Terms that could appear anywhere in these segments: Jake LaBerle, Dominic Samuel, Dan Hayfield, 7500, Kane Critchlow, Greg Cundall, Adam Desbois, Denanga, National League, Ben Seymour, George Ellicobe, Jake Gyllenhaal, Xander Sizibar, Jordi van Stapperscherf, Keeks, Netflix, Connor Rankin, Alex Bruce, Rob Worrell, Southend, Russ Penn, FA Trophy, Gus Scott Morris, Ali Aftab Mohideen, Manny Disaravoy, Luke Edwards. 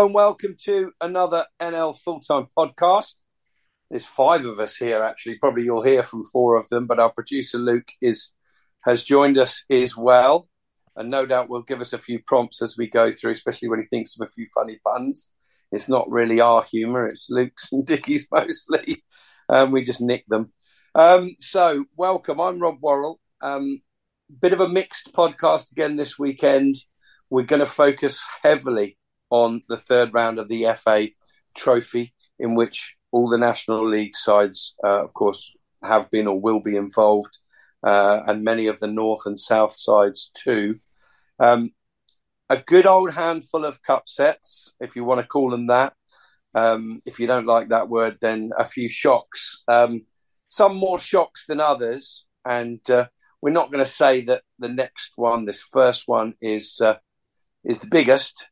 Hello and welcome to another NL Full-Time Podcast. There's five of us here, actually. Probably you'll hear from four of them, but our producer, Luke, has joined us as well. And no doubt will give us a few prompts as we go through, especially when he thinks of a few funny puns. It's not really our humour. It's Luke's and Dickie's mostly. We just nick them. So, welcome. I'm Rob Worrell. Bit of a mixed podcast again this weekend. We're going to focus heavily on the third round of the FA Trophy, in which all the National League sides, of course, have been or will be involved, and many of the North and South sides too. A good old handful of cup sets, if you want to call them that. If you don't like that word, then a few shocks. Some more shocks than others, and we're not going to say that the next one, this first one, is the biggest.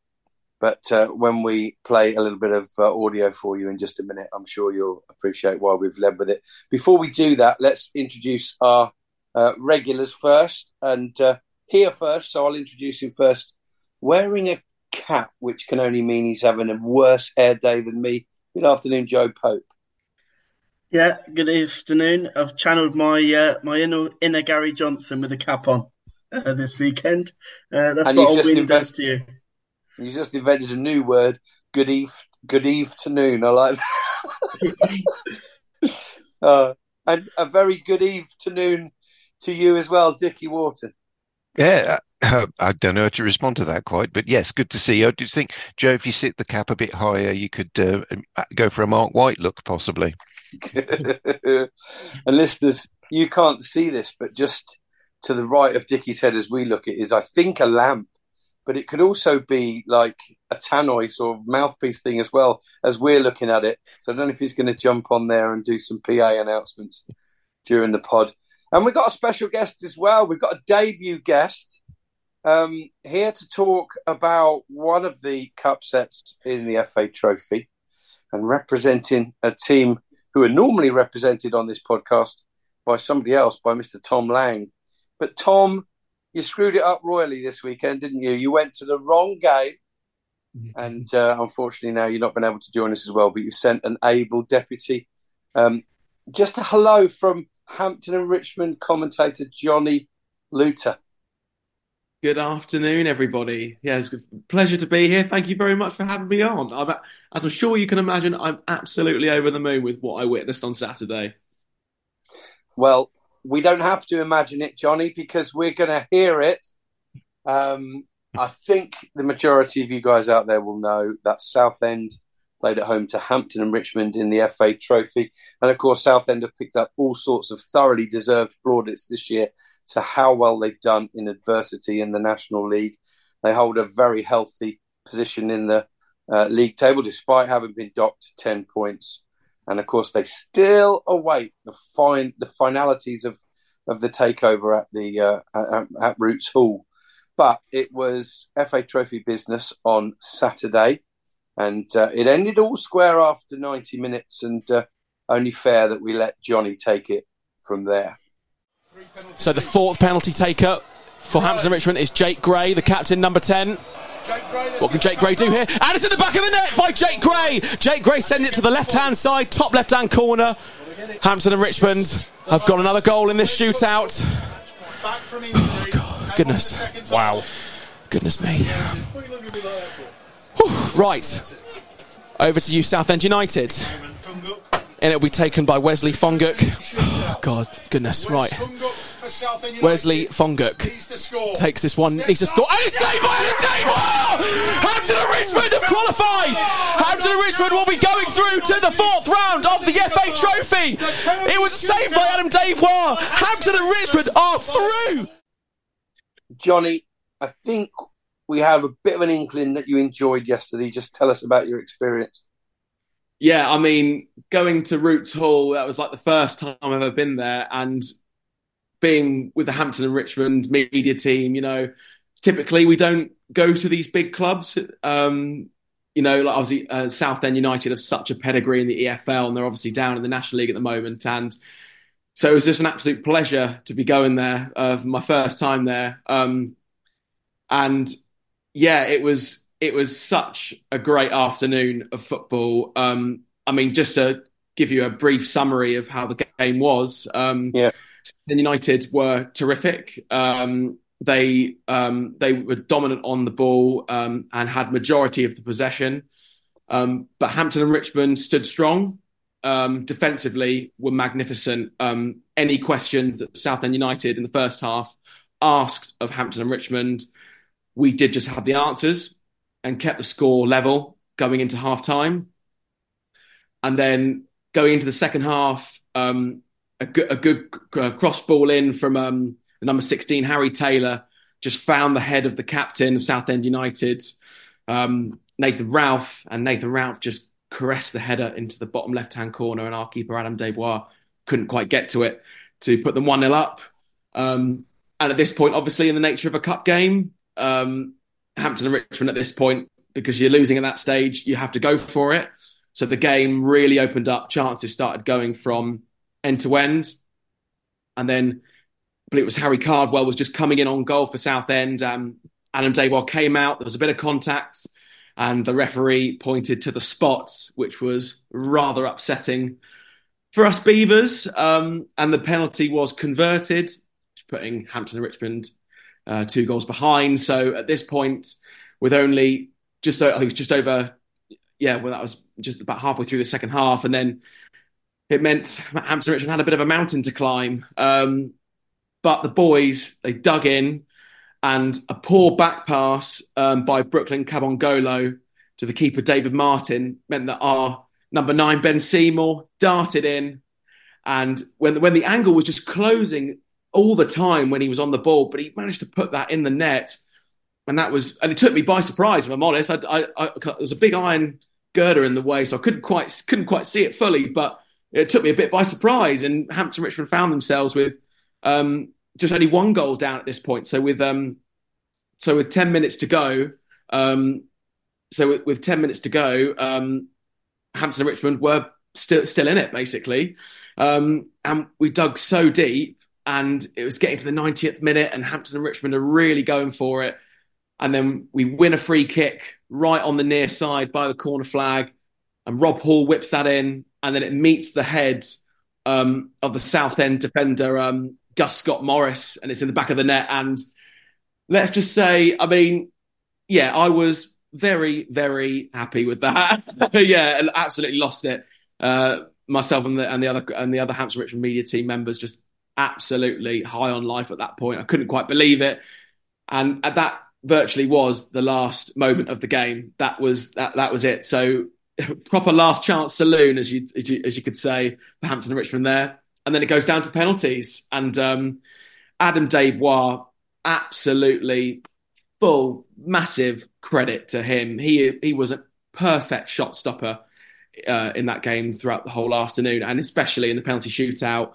But when we play a little bit of audio for you in just a minute, I'm sure you'll appreciate why we've led with it. Before we do that, let's introduce our regulars first. And here first, so I'll introduce him first, wearing a cap, which can only mean he's having a worse hair day than me. Good afternoon, Joe Pope. Yeah, good afternoon. I've channelled my my inner Gary Johnson with a cap on this weekend. That's what a win does to you. You just invented a new word, good evening. I like that. And a very good evening to you as well, Dickie Wharton. Yeah, I don't know how to respond to that quite, but yes, good to see you. I do think, Joe, if you sit the cap a bit higher, you could go for a Mark White look, possibly. And listeners, you can't see this, but just to the right of Dickie's head as we look at it is, I think, a lamp. But it could also be like a tannoy sort of mouthpiece thing as well as we're looking at it. So I don't know if he's going to jump on there and do some PA announcements during the pod. And we've got a special guest as well. We've got a debut guest here to talk about one of the cup sets in the FA Trophy and representing a team who are normally represented on this podcast by somebody else, by Mr. Tom Lang. But Tom, you screwed it up royally this weekend, didn't you? You went to the wrong game. And unfortunately now you've not been able to join us as well, but you sent an able deputy. Just a hello from Hampton and Richmond commentator Johnny Luter. Good afternoon, everybody. Yeah, it's a pleasure to be here. Thank you very much for having me on. As I'm sure you can imagine, I'm absolutely over the moon with what I witnessed on Saturday. Well, we don't have to imagine it, Johnny, because we're going to hear it. I think the majority of you guys out there will know that Southend played at home to Hampton and Richmond in the FA Trophy. And, of course, Southend have picked up all sorts of thoroughly deserved plaudits this year to how well they've done in adversity in the National League. They hold a very healthy position in the league table, despite having been docked 10 points. And, of course, they still await the finalities of the takeover at Roots Hall. But it was FA Trophy business on Saturday. And it ended all square after 90 minutes. And only fair that we let Johnny take it from there. So the fourth penalty taker for Hampton and Richmond is Jake Gray, the captain, number 10. What can Jake Gray do here? And it's in the back of the net by Jake Gray. Jake Gray sends it to the left-hand side, top left-hand corner. Hampton and Richmond have got another goal in this shootout. Oh, God, goodness. Wow. Goodness me. Whew, right. Over to you, Southend United. And it'll be taken by Wesley Fonguk. Oh, God, goodness, right. Wesley Fonguk takes this one, needs to score, and it's saved by Adam Dave Waugh! Hampton and Richmond have qualified! Hampton and Richmond will be going through to the fourth round of the FA Trophy! It was saved by Adam Dave Waugh! Hampton and Richmond are through! Johnny, I think we have a bit of an inkling that you enjoyed yesterday. Just tell us about your experience. Yeah, I mean, going to Roots Hall, that was like the first time I've ever been there, and being with the Hampton and Richmond media team, you know, typically we don't go to these big clubs. You know, like obviously Southend United have such a pedigree in the EFL, and they're obviously down in the National League at the moment. And so it was just an absolute pleasure to be going there for my first time there. And yeah, it was it was such a great afternoon of football. I mean, just to give you a brief summary of how the game was. United were terrific. They were dominant on the ball and had majority of the possession. But Hampton and Richmond stood strong. Defensively were magnificent. Any questions that Southend United in the first half asked of Hampton and Richmond, we did just have the answers and kept the score level going into half-time. And then going into the second half, a good cross ball in from the number 16, Harry Taylor, just found the head of the captain of Southend United, Nathan Ralph, and Nathan Ralph just caressed the header into the bottom left-hand corner, and our keeper, Adam Dave Waugh, couldn't quite get to it to put them 1-0 up. And at this point, obviously, in the nature of a cup game, Hampton and Richmond at this point, because you're losing at that stage, you have to go for it. So the game really opened up. Chances started going from end to end. And then I believe it was Harry Cardwell was just coming in on goal for Southend. Adam Dewar came out. There was a bit of contact. And the referee pointed to the spot, which was rather upsetting for us Beavers. And the penalty was converted, putting Hampton and Richmond 2 goals behind. So at this point, with only just about halfway through the second half. And then it meant Hampton and Richmond had a bit of a mountain to climb. But the boys, they dug in, and a poor back pass by Brooklyn Kabongolo to the keeper David Martin meant that our number 9, Ben Seymour, darted in. And when the angle was just closing all the time when he was on the ball, but he managed to put that in the net. And it took me by surprise, if I'm honest. There was a big iron girder in the way, so I couldn't quite see it fully, but it took me a bit by surprise. And Hampton Richmond found themselves with just only 1 goal down at this point. So with 10 minutes to go, Hampton and Richmond were still in it, basically. And we dug so deep, and it was getting to the 90th minute, and Hampton and Richmond are really going for it. And then we win a free kick right on the near side by the corner flag, and Rob Hall whips that in, and then it meets the head of the Southend defender, Gus Scott Morris, and it's in the back of the net. And let's just say, I mean, yeah, I was very, very happy with that. Yeah, and absolutely lost it. Myself and the other Hampton Richmond media team members just absolutely high on life at that point. I couldn't quite believe it, and at that virtually was the last moment of the game. That was it. So proper last chance saloon, as you could say, for Hampton and Richmond there. And then it goes down to penalties, and Adam Desbois, absolutely full massive credit to him. He was a perfect shot stopper in that game throughout the whole afternoon, and especially in the penalty shootout.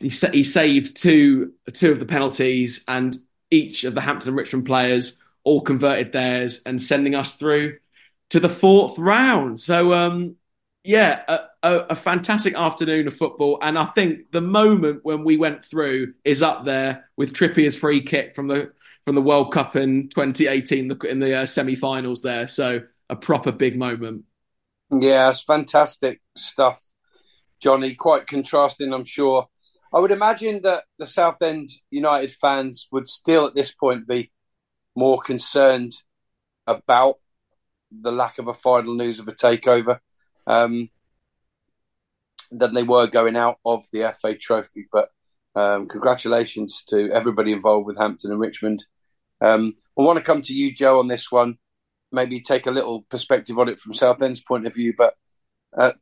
He saved two of the penalties, and each of the Hampton and Richmond players all converted theirs, and sending us through to the 4th round. So, a fantastic afternoon of football. And I think the moment when we went through is up there with Trippier's free kick from the World Cup in 2018 in the semi-finals there. So a proper big moment. Yeah, it's fantastic stuff, Johnny. Quite contrasting, I'm sure. I would imagine that the Southend United fans would still at this point be more concerned about the lack of a final news of a takeover than they were going out of the FA Trophy. But congratulations to everybody involved with Hampton and Richmond. I want to come to you, Joe, on this one. Maybe take a little perspective on it from Southend's point of view. But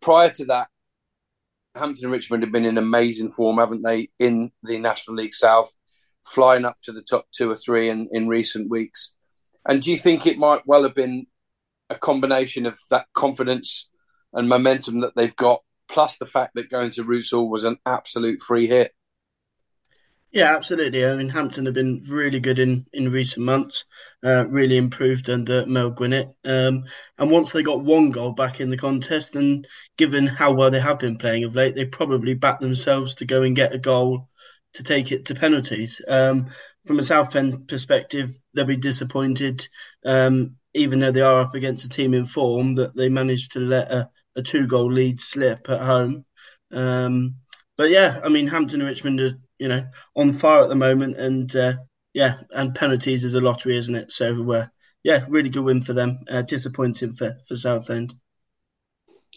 prior to that, Hampton and Richmond have been in amazing form, haven't they, in the National League South, flying up to the top 2 or 3 in recent weeks. And do you think it might well have been a combination of that confidence and momentum that they've got, plus the fact that going to Roots Hall was an absolute free hit? Yeah, absolutely. I mean, Hampton have been really good in recent months, really improved under Mel Gwinnett. And once they got 1 goal back in the contest, and given how well they have been playing of late, they probably backed themselves to go and get a goal to take it to penalties. From a Southend perspective, they'll be disappointed even though they are up against a team in form, that they managed to let a two-goal lead slip at home. But yeah, I mean, Hampton and Richmond are, you know, on fire at the moment, and yeah, and penalties is a lottery, isn't it? So yeah, really good win for them. Disappointing for Southend.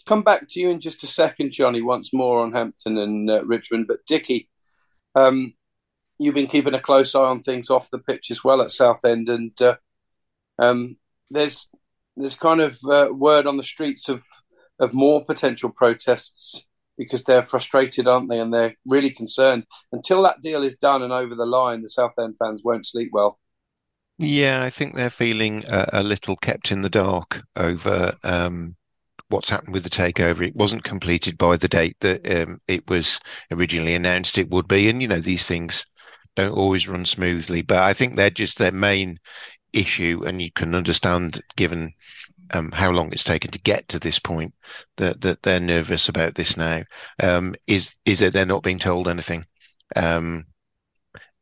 Come back to you in just a second, Johnny, once more on Hampton and Richmond. But Dickie, you've been keeping a close eye on things off the pitch as well at Southend, and there's kind of word on the streets of more potential protests because they're frustrated, aren't they? And they're really concerned. Until that deal is done and over the line, the Southend fans won't sleep well. Yeah, I think they're feeling a little kept in the dark over what's happened with the takeover. It wasn't completed by the date that it was originally announced it would be. And, you know, these things don't always run smoothly. But I think they're just their main issue, and you can understand, given how long it's taken to get to this point, that they're nervous about this now, is that they're not being told anything. And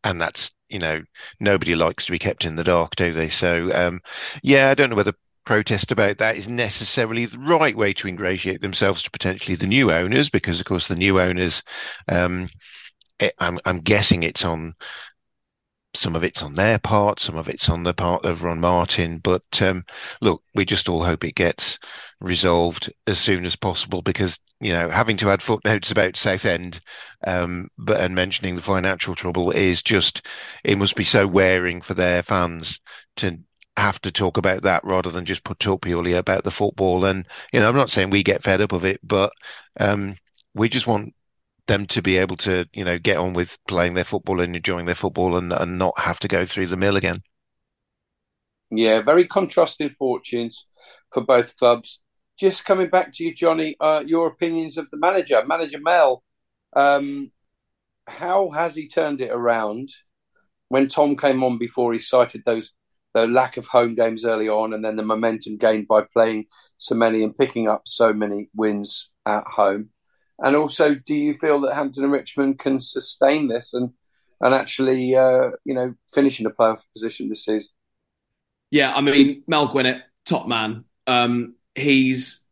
that's, you know, nobody likes to be kept in the dark, do they? So, yeah, I don't know whether protest about that is necessarily the right way to ingratiate themselves to potentially the new owners, because, of course, the new owners, I'm guessing it's on... Some of it's on their part, some of it's on the part of Ron Martin. But look, we just all hope it gets resolved as soon as possible, because, you know, having to add footnotes about Southend and mentioning the financial trouble is just, it must be so wearing for their fans to have to talk about that rather than just talk purely about the football. And, you know, I'm not saying we get fed up of it, but we just want them to be able to, you know, get on with playing their football and enjoying their football and not have to go through the mill again. Yeah, very contrasting fortunes for both clubs. Just coming back to you, Johnny, your opinions of the manager, Manager Mel. How has he turned it around? When Tom came on before, he cited the lack of home games early on and then the momentum gained by playing so many and picking up so many wins at home. And also, do you feel that Hampton and Richmond can sustain this and actually, you know, finish in the playoff position this season? Yeah, I mean, Mel Gwinnett, top man. He's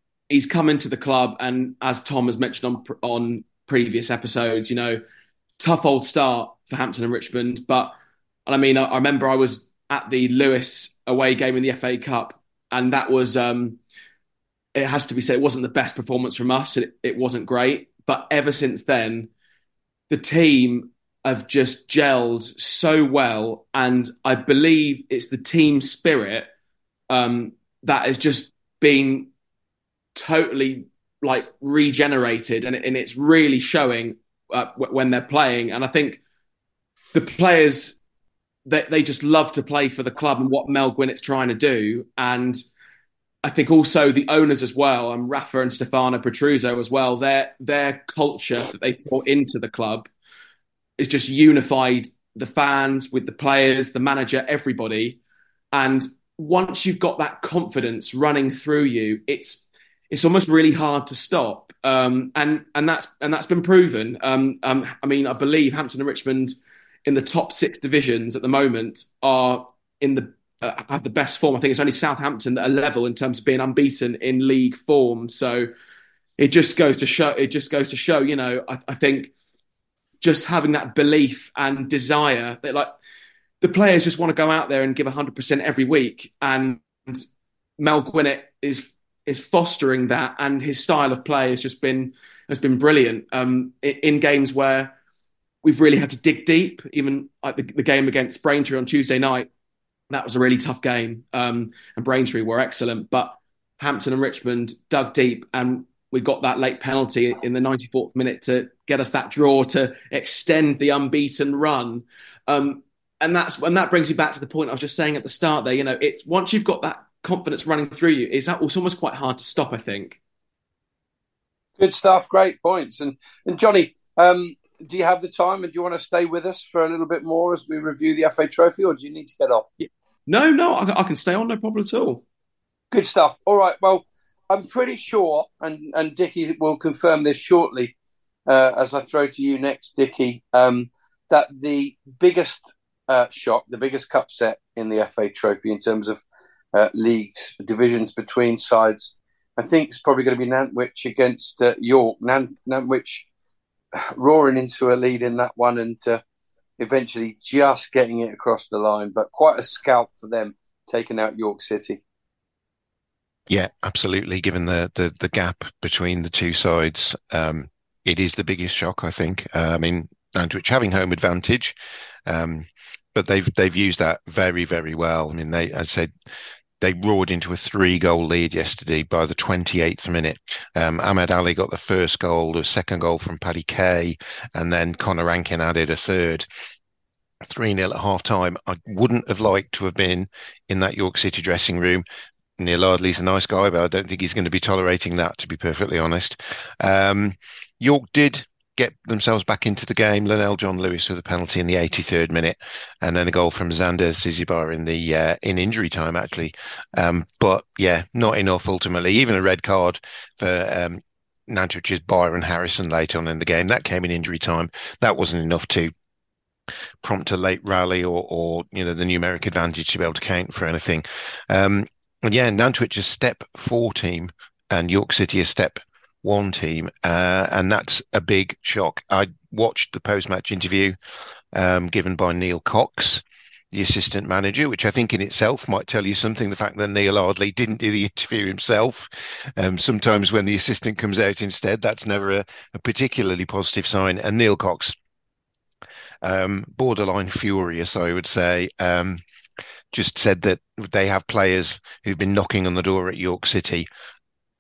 come into the club, and as Tom has mentioned on previous episodes, you know, tough old start for Hampton and Richmond. But, and I mean, I remember I was at the Lewis away game in the FA Cup, and that was... it has to be said, it wasn't the best performance from us. It wasn't great. But ever since then, the team have just gelled so well. And I believe it's the team spirit that has just been totally, like, regenerated. And it's really showing when they're playing. And I think the players, they just love to play for the club and what Mel Gwinnett's trying to do. And I think also the owners as well, and Rafa and Stefano Petruzzo as well, their culture that they brought into the club is just unified the fans with the players, the manager, everybody. And once you've got that confidence running through you, it's almost really hard to stop. And that's been proven. I mean, I believe Hampton and Richmond in the top six divisions at the moment are in the have the best form. I think it's only Southampton that are level in terms of being unbeaten in league form. So it just goes to show, you know, I think just having that belief and desire that, like, the players just want to go out there and give 100% every week. And Mel Gwinnett is fostering that. And his style of play has been brilliant in games where we've really had to dig deep, even like the game against Braintree on Tuesday night. That was a really tough game, and Braintree were excellent. But Hampton and Richmond dug deep, and we got that late penalty in the 94th minute to get us that draw to extend the unbeaten run. And that brings you back to the point I was just saying at the start there. You know, it's once you've got that confidence running through you, it's almost quite hard to stop, I think. Good stuff, great points. And Johnny, do you have the time, and do you want to stay with us for a little bit more as we review the FA Trophy, or do you need to get off? Yeah. No, I can stay on, no problem at all. Good stuff. All right, well, I'm pretty sure, and Dickie will confirm this shortly as I throw to you next, Dickie, that the biggest shock, the biggest cup set in the FA Trophy in terms of leagues, divisions between sides. I think it's probably going to be Nantwich against York. Nantwich roaring into a lead in that one and eventually just getting it across the line. But quite a scalp for them, taking out York City. Yeah, absolutely. Given the gap between the two sides, it is the biggest shock, I think. I mean, Nantwich having home advantage, but they've used that very, very well. I mean, they roared into a 3-goal lead yesterday by the 28th minute. Ahmed Ali got the first goal, the second goal from Paddy Kay, and then Connor Rankin added a third. 3-0 at half-time. I wouldn't have liked to have been in that York City dressing room. Neil Ardley's a nice guy, but I don't think he's going to be tolerating that, to be perfectly honest. York did get themselves back into the game. Lionel John Lewis with a penalty in the 83rd minute, and then a goal from Xander Sizibar in the in injury time, actually. But yeah, not enough ultimately. Even a red card for Nantwich's Byron Harrison late on in the game. That came in injury time. That wasn't enough to prompt a late rally or you know, the numeric advantage to be able to count for anything. And yeah, Nantwich is step 4 team and York City is step 1 team, and that's a big shock. I watched the post-match interview given by Neil Cox, the assistant manager, which I think in itself might tell you something, the fact that Neil Ardley didn't do the interview himself. Sometimes when the assistant comes out instead, that's never a particularly positive sign. And Neil Cox, borderline furious, I would say, just said that they have players who've been knocking on the door at York City,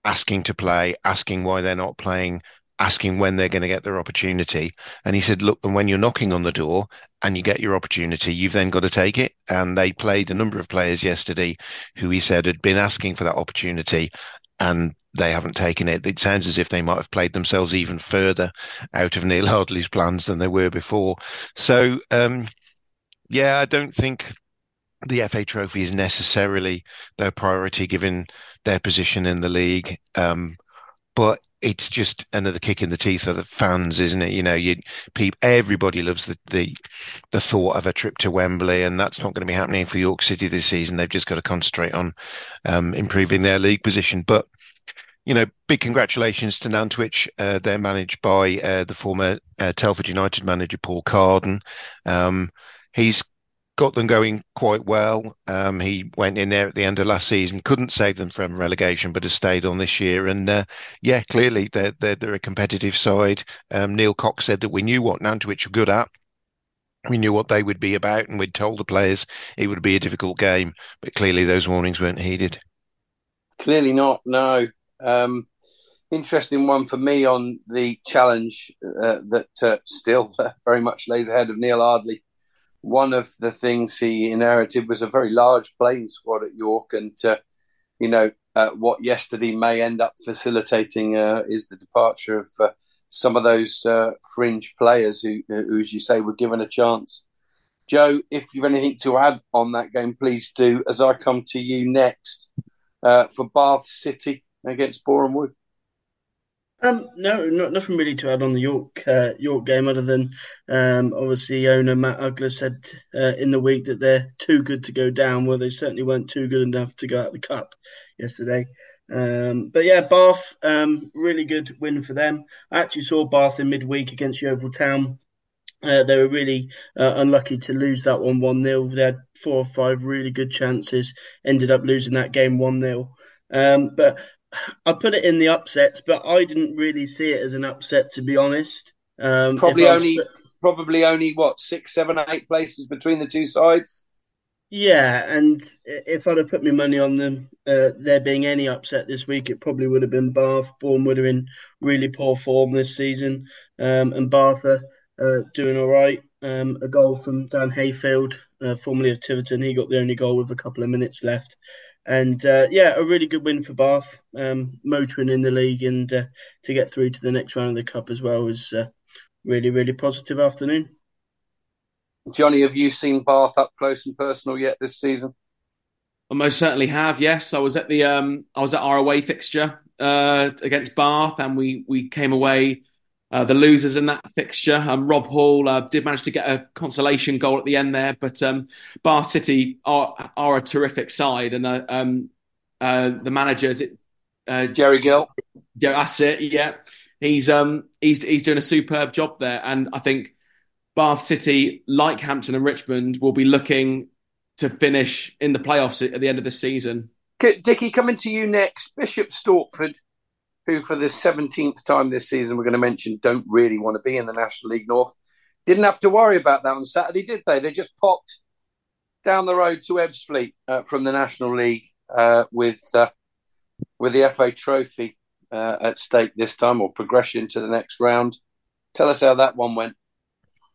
asking to play, asking why they're not playing, asking when they're going to get their opportunity. And he said, look, and when you're knocking on the door and you get your opportunity, you've then got to take it. And they played a number of players yesterday who he said had been asking for that opportunity and they haven't taken it. It sounds as if they might have played themselves even further out of Neil Ardley's plans than they were before. So, I don't think the FA Trophy is necessarily their priority given their position in the league. But it's just another kick in the teeth of the fans, isn't it? You know, everybody loves the thought of a trip to Wembley, and that's not going to be happening for York City this season. They've just got to concentrate on improving their league position. But, you know, big congratulations to Nantwich. They're managed by the former Telford United manager, Paul Cardon. He's got them going quite well. He went in there at the end of last season, couldn't save them from relegation, but has stayed on this year. And clearly they're a competitive side. Neil Cox said that we knew what Nantwich were good at. We knew what they would be about, and we'd told the players it would be a difficult game. But clearly those warnings weren't heeded. Clearly not, no. Interesting one for me on the challenge that still very much lays ahead of Neil Ardley. One of the things he inherited was a very large playing squad at York, and what yesterday may end up facilitating is the departure of some of those fringe players who, as you say, were given a chance. Joe, if you've anything to add on that game, please do, as I come to you next for Bath City against Boreham Wood. Nothing really to add on the York game, other than obviously owner Matt Ugler said in the week that they're too good to go down. Well, they certainly weren't too good enough to go out of the cup yesterday. Bath, really good win for them. I actually saw Bath in midweek against Yeovil Town. They were really unlucky to lose that one 1-0. They had 4 or 5 really good chances, ended up losing that game 1-0. But I put it in the upsets, but I didn't really see it as an upset, to be honest. Probably only what, 6, 7, 8 places between the two sides? Yeah, and if I'd have put my money on them, there being any upset this week, it probably would have been Bath. Bournemouth would have been really poor form this season, and Bath are doing all right. A goal from Dan Hayfield, formerly of Tiverton. He got the only goal with a couple of minutes left. And, a really good win for Bath, motoring in the league, and to get through to the next round of the Cup as well was a really, really positive afternoon. Johnny, have you seen Bath up close and personal yet this season? I most certainly have, yes. I was at our away fixture against Bath, and we came away the losers in that fixture. Rob Hall did manage to get a consolation goal at the end there, but Bath City are a terrific side, and the manager, is it Jerry Gill? Yeah, that's it. Yeah, he's doing a superb job there, and I think Bath City, like Hampton and Richmond, will be looking to finish in the playoffs at the end of the season. Dickie, coming to you next, Bishop Stortford, who for the 17th time this season we're going to mention don't really want to be in the National League North. Didn't have to worry about that on Saturday, did they? They just popped down the road to Ebbsfleet from the National League with the FA Trophy at stake this time, or progression to the next round. Tell us how that one went.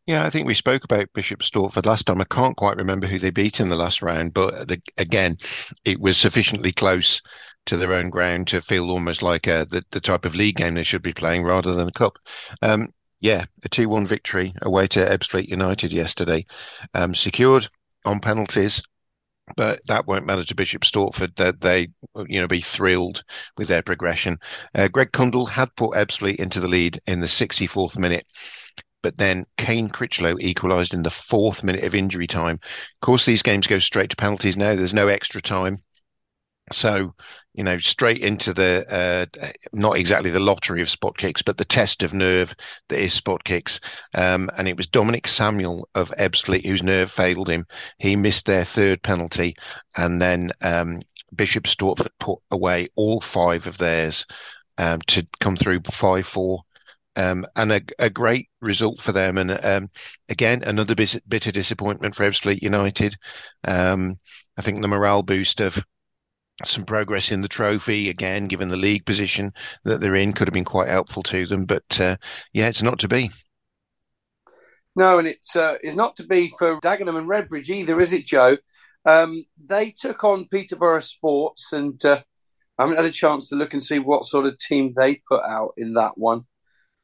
Yeah, I think we spoke about Bishop Stortford last time. I can't quite remember who they beat in the last round, but again, it was sufficiently close to their own ground to feel almost like the type of league game they should be playing rather than a cup. A 2-1 victory away to Ebbsfleet United yesterday. Secured on penalties, but that won't matter to Bishop Stortford. That they be thrilled with their progression. Greg Cundall had put Ebbsfleet into the lead in the 64th minute, but then Kane Critchlow equalised in the 4th minute of injury time. Of course, these games go straight to penalties now. There's no extra time. So, straight into the, not exactly the lottery of spot kicks, but the test of nerve that is spot kicks. And it was Dominic Samuel of Ebbsfleet whose nerve failed him. He missed their 3rd penalty. And then Bishop Stortford put away all 5 of theirs to come through 5-4. And a great result for them. And again, another bit of disappointment for Ebbsfleet United. I think the morale boost of some progress in the trophy, again, given the league position that they're in, could have been quite helpful to them. But, it's not to be. No, and it's not to be for Dagenham and Redbridge either, is it, Joe? They took on Peterborough Sports, and I haven't had a chance to look and see what sort of team they put out in that one.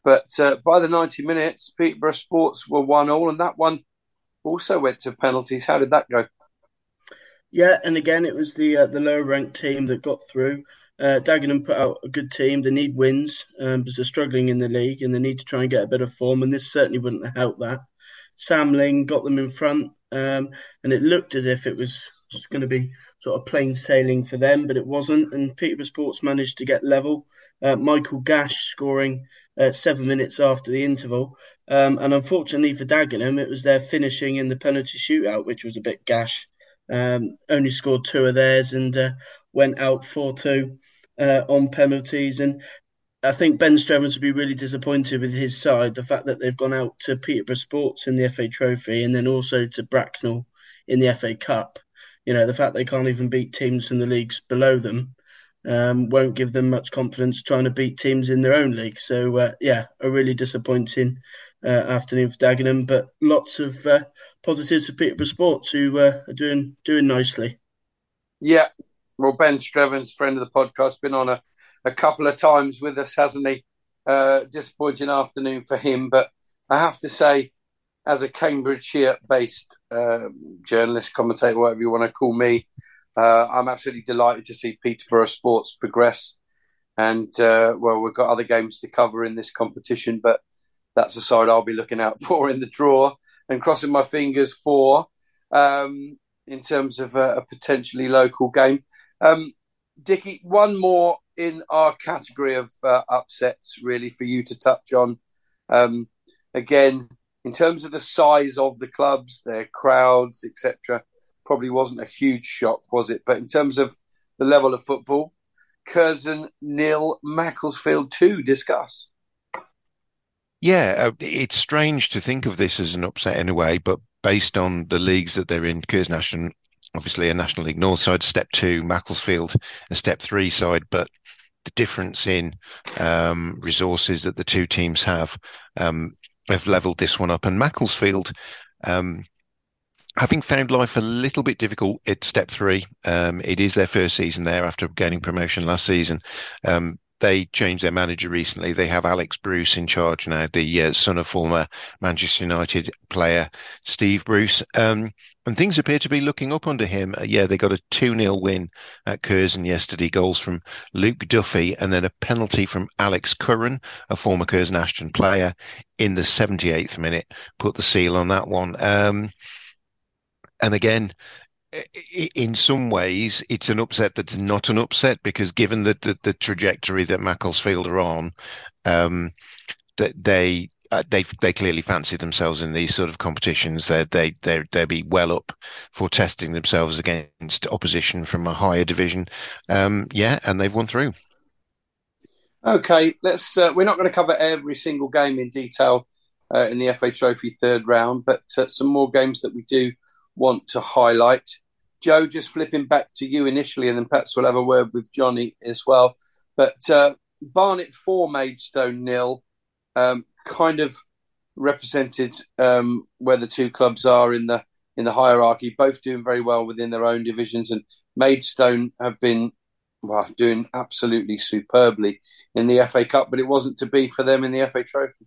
But by the 90 minutes, Peterborough Sports were 1-1, and that one also went to penalties. How did that go? Yeah, and again, it was the lower-ranked team that got through. Dagenham put out a good team. They need wins because they're struggling in the league and they need to try and get a bit of form, and this certainly wouldn't help that. Sam Ling got them in front, and it looked as if it was going to be sort of plain sailing for them, but it wasn't, and Peterborough Sports managed to get level. Michael Gash scoring 7 minutes after the interval, and unfortunately for Dagenham, it was their finishing in the penalty shootout, which was a bit Gash. Only scored 2 of theirs and went out 4-2 on penalties. And I think Ben Strevens would be really disappointed with his side, the fact that they've gone out to Peterborough Sports in the FA Trophy and then also to Bracknell in the FA Cup. The fact they can't even beat teams from the leagues below them won't give them much confidence trying to beat teams in their own league. So, a really disappointing afternoon for Dagenham, but lots of positives for Peterborough Sports, who are doing nicely. Yeah, well, Ben Strevens, friend of the podcast, been on a couple of times with us, hasn't he? Disappointing afternoon for him, but I have to say, as a Cambridgeshire-based journalist, commentator, whatever you want to call me, I'm absolutely delighted to see Peterborough Sports progress. And, we've got other games to cover in this competition, but that's the side I'll be looking out for in the draw and crossing my fingers for in terms of a potentially local game. Dickie, one more in our category of upsets, really, for you to touch on. Again, in terms of the size of the clubs, their crowds, etc., probably wasn't a huge shock, was it? But in terms of the level of football, Curzon 0, Macclesfield 2, discuss. Yeah, it's strange to think of this as an upset in a way, but based on the leagues that they're in, Curzon Ashton, obviously a National League North side, Step 2, Macclesfield, a Step 3 side, but the difference in resources that the two teams have levelled this one up. And Macclesfield, having found life a little bit difficult at Step 3, it is their first season there after gaining promotion last season, they changed their manager recently. They have Alex Bruce in charge now, the son of former Manchester United player Steve Bruce. And things appear to be looking up under him. They got a 2-0 win at Curzon yesterday. Goals from Luke Duffy and then a penalty from Alex Curran, a former Curzon Ashton player, in the 78th minute. Put the seal on that one. And again, in some ways, it's an upset that's not an upset, because given the trajectory that Macclesfield are on, that they clearly fancy themselves in these sort of competitions. They'd be well up for testing themselves against opposition from a higher division. And they've won through. Okay, let's. We're not going to cover every single game in detail in the FA Trophy third round, but some more games that we do want to highlight. Joe, just flipping back to you initially, and then perhaps we'll have a word with Johnny as well. But Barnet 4, Maidstone 0, kind of represented where the two clubs are in the hierarchy, both doing very well within their own divisions. And Maidstone have been doing absolutely superbly in the FA Cup, but it wasn't to be for them in the FA Trophy.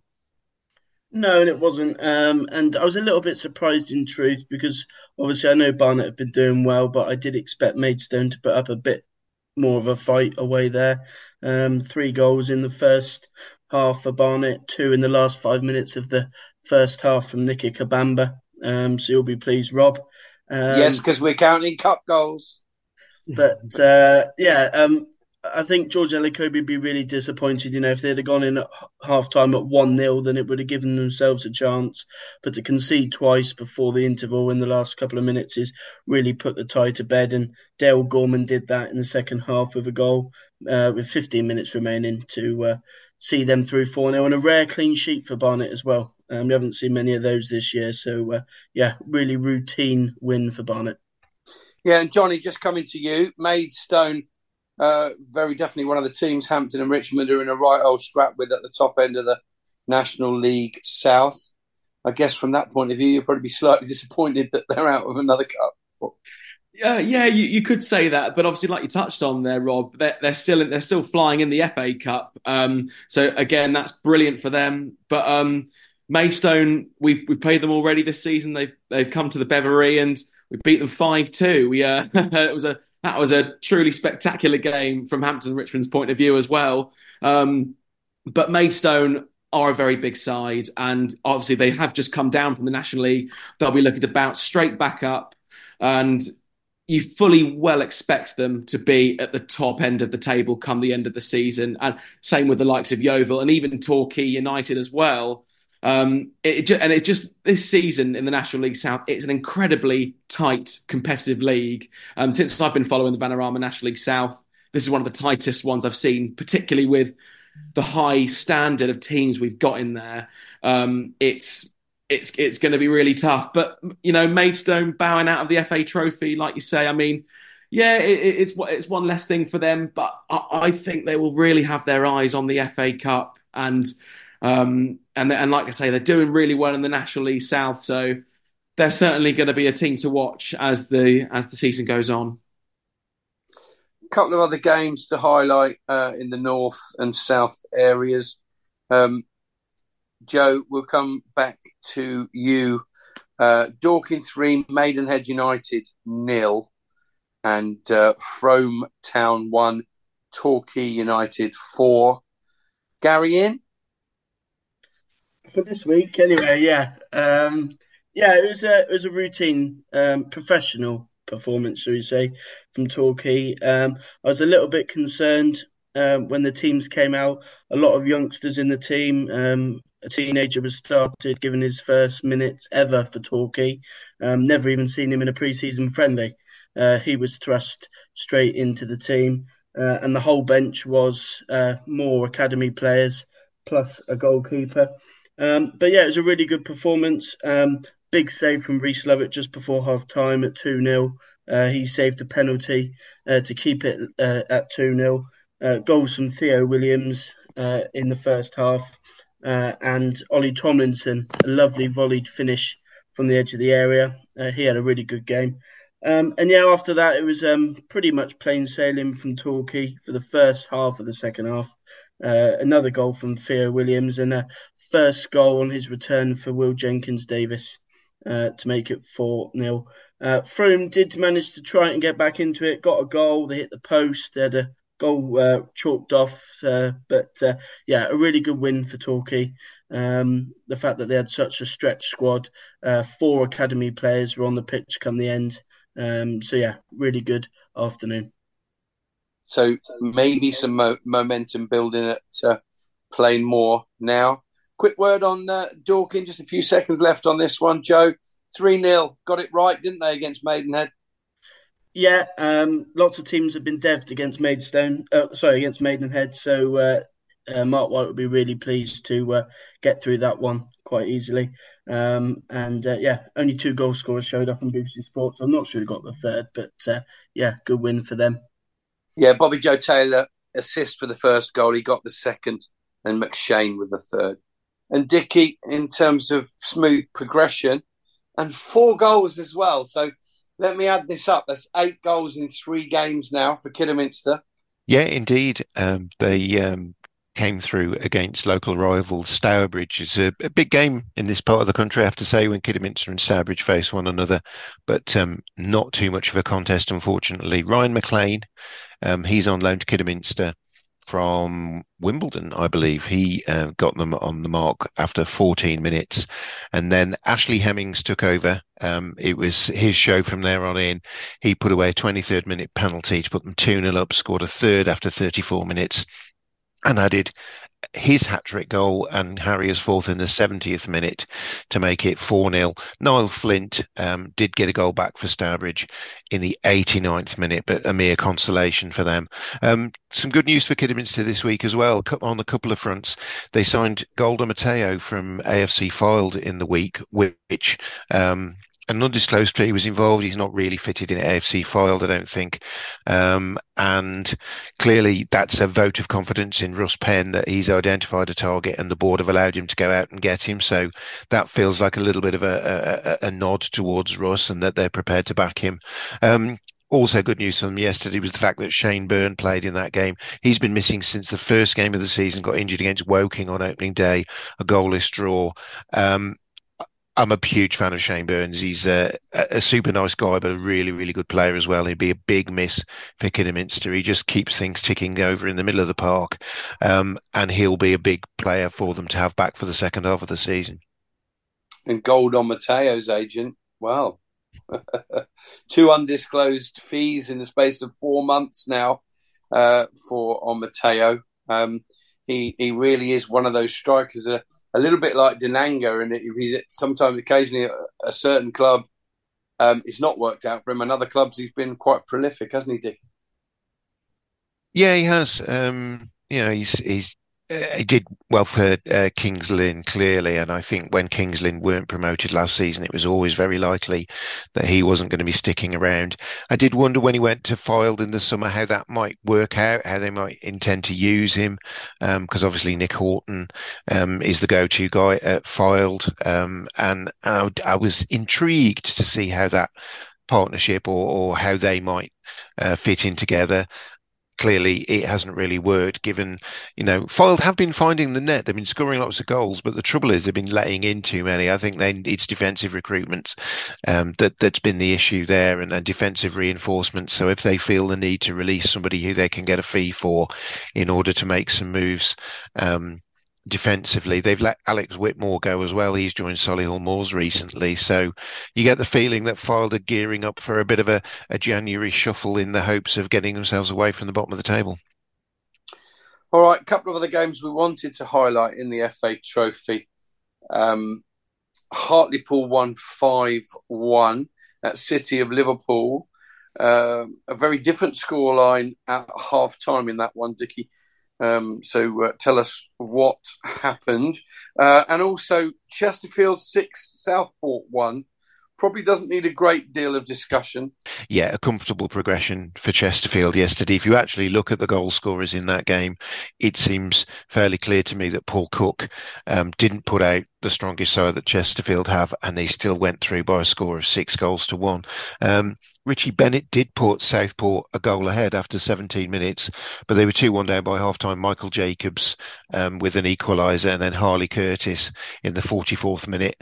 No, and it wasn't. And I was a little bit surprised, in truth, because obviously I know Barnet have been doing well, but I did expect Maidstone to put up a bit more of a fight away there. 3 goals in the first half for Barnet, 2 in the last 5 minutes of the first half from Nicky Kabamba. So you'll be pleased, Rob. Yes, because we're counting cup goals. But I think George Ellicobe would be really disappointed. If they'd have gone in at half-time at 1-0, then it would have given themselves a chance. But to concede twice before the interval in the last couple of minutes is really put the tie to bed. And Dale Gorman did that in the second half with a goal with 15 minutes remaining to see them through 4-0. And a rare clean sheet for Barnet as well. We haven't seen many of those this year. So, really routine win for Barnet. Yeah, and Johnny, just coming to you, Maidstone, very definitely one of the teams Hampton and Richmond are in a right old scrap with at the top end of the National League South. I guess from that point of view, you'll probably be slightly disappointed that they're out of another cup. You could say that, but obviously, like you touched on there, Rob, they're still flying in the FA Cup. So again, that's brilliant for them. But Maidstone, we've played them already this season. They've come to the Beverley and we beat them 5-2. That was a truly spectacular game from Hampton and Richmond's point of view as well. But Maidstone are a very big side, and obviously they have just come down from the National League. They'll be looking to bounce straight back up, and you fully well expect them to be at the top end of the table come the end of the season. And same with the likes of Yeovil and even Torquay United as well. This season in the National League South, it's an incredibly tight, competitive league. Since I've been following the Vanarama National League South, this is one of the tightest ones I've seen, particularly with the high standard of teams we've got in there. It's going to be really tough. But, Maidstone bowing out of the FA Trophy, like you say, it's one less thing for them, but I think they will really have their eyes on the FA Cup, and like I say, they're doing really well in the National League South, so they're certainly going to be a team to watch as the season goes on. A couple of other games to highlight in the North and South areas. Joe, we'll come back to you. Dorking 3, Maidenhead United 0, and Frome Town 1, Torquay United 4. Gary in? For this week, anyway, it was a routine professional performance, shall we say, from Torquay. I was a little bit concerned when the teams came out. A lot of youngsters in the team. A teenager was started, given his first minutes ever for Torquay. Never even seen him in a pre-season friendly. He was thrust straight into the team, and the whole bench was more academy players plus a goalkeeper. It was a really good performance. Big save from Rhys Lovett just before half-time at 2-0. He saved a penalty to keep it at 2-0. Goals from Theo Williams in the first half. And Ollie Tomlinson, a lovely volleyed finish from the edge of the area. He had a really good game. And yeah, after that, it was pretty much plain sailing from Torquay for the first half of the second half. Another goal from Theo Williams and a first goal on his return for Will Jenkins-Davis to make it 4-0. Froome did manage to try and get back into it, got a goal, they hit the post, they had a goal chalked off. But a really good win for Torquay. The fact that they had such a stretched squad, four academy players were on the pitch come the end. Really good afternoon. So maybe some momentum building at Plain Moor now. Quick word on Dorking, just a few seconds left on this one, Joe. 3-0, got it right, didn't they, against Maidenhead? Yeah, lots of teams have been devved against against Maidenhead. So Mark White would be really pleased to get through that one quite easily. Only two goal scorers showed up on BBC Sports. I'm not sure who got the third, but good win for them. Yeah, Bobby Joe Taylor assist for the first goal. He got the second, and McShane with the third. And Dickie, in terms of smooth progression, and 4 goals as well. So let me add this up. That's 8 goals in 3 games now for Kidderminster. Yeah, indeed. They came through against local rivals Stourbridge. It's a big game in this part of the country, I have to say, when Kidderminster and Stourbridge face one another. But not too much of a contest, unfortunately. Ryan McLean, he's on loan to Kidderminster from Wimbledon, I believe. He got them on the mark after 14 minutes. And then Ashley Hemmings took over. It was his show from there on in. He put away a 23rd minute penalty to put them 2-0 up, scored a third after 34 minutes, and added his hat-trick goal and Harrier's fourth in the 70th minute to make it 4-0. Niall Flint did get a goal back for Stourbridge in the 89th minute, but a mere consolation for them. Some good news for Kidderminster this week as well, on a couple of fronts. They signed Golda Mateo from AFC Fylde in the week, which... an undisclosed fee was involved. He's not really fitted in AFC Fylde, I don't think. And clearly that's a vote of confidence in Russ Penn that he's identified a target and the board have allowed him to go out and get him. So that feels like a little bit of a nod towards Russ and that they're prepared to back him. Also good news from yesterday was the fact that Shane Byrne played in that game. He's been missing since the first game of the season, got injured against Woking on opening day, a goalless draw. I'm a huge fan of Shane Burns. He's a super nice guy, but a really, really good player as well. He'd be a big miss for Kidderminster. He just keeps things ticking over in the middle of the park, and he'll be a big player for them to have back for the second half of the season. And Gold on Mateo's agent. Wow. 2 undisclosed fees in the space of 4 months now for on Mateo. He really is one of those strikers that... a little bit like Denanga, and if he's sometimes occasionally a certain club, it's not worked out for him. And other clubs, he's been quite prolific, hasn't he, Dick? Yeah, he has. He did well for Kings Lynn, clearly. And I think when Kings Lynn weren't promoted last season, it was always very likely that he wasn't going to be sticking around. I did wonder when he went to Fylde in the summer how that might work out, how they might intend to use him, because obviously Nick Horton is the go-to guy at Fylde. And I was intrigued to see how that partnership or how they might fit in together. Clearly, it hasn't really worked, given, Fylde have been finding the net. They've been scoring lots of goals, but the trouble is they've been letting in too many. I think it's defensive recruitment that's been the issue there and defensive reinforcements. So if they feel the need to release somebody who they can get a fee for in order to make some moves defensively, they've let Alex Whitmore go as well. He's joined Solihull Moors recently. So you get the feeling that Fylde are gearing up for a bit of a January shuffle in the hopes of getting themselves away from the bottom of the table. All right, a couple of other games we wanted to highlight in the FA Trophy. Hartlepool won 5-1 at City of Liverpool. A very different scoreline at half-time in that one, Dickie. So tell us what happened. And also Chesterfield 6, Southport 1. Probably doesn't need a great deal of discussion. Yeah, a comfortable progression for Chesterfield yesterday. If you actually look at the goal scorers in that game, it seems fairly clear to me that Paul Cook didn't put out the strongest side that Chesterfield have, and they still went through by a score of 6 goals to 1. Richie Bennett did put Southport a goal ahead after 17 minutes, but they were 2-1 down by half-time. Michael Jacobs with an equaliser, and then Harley Curtis in the 44th minute.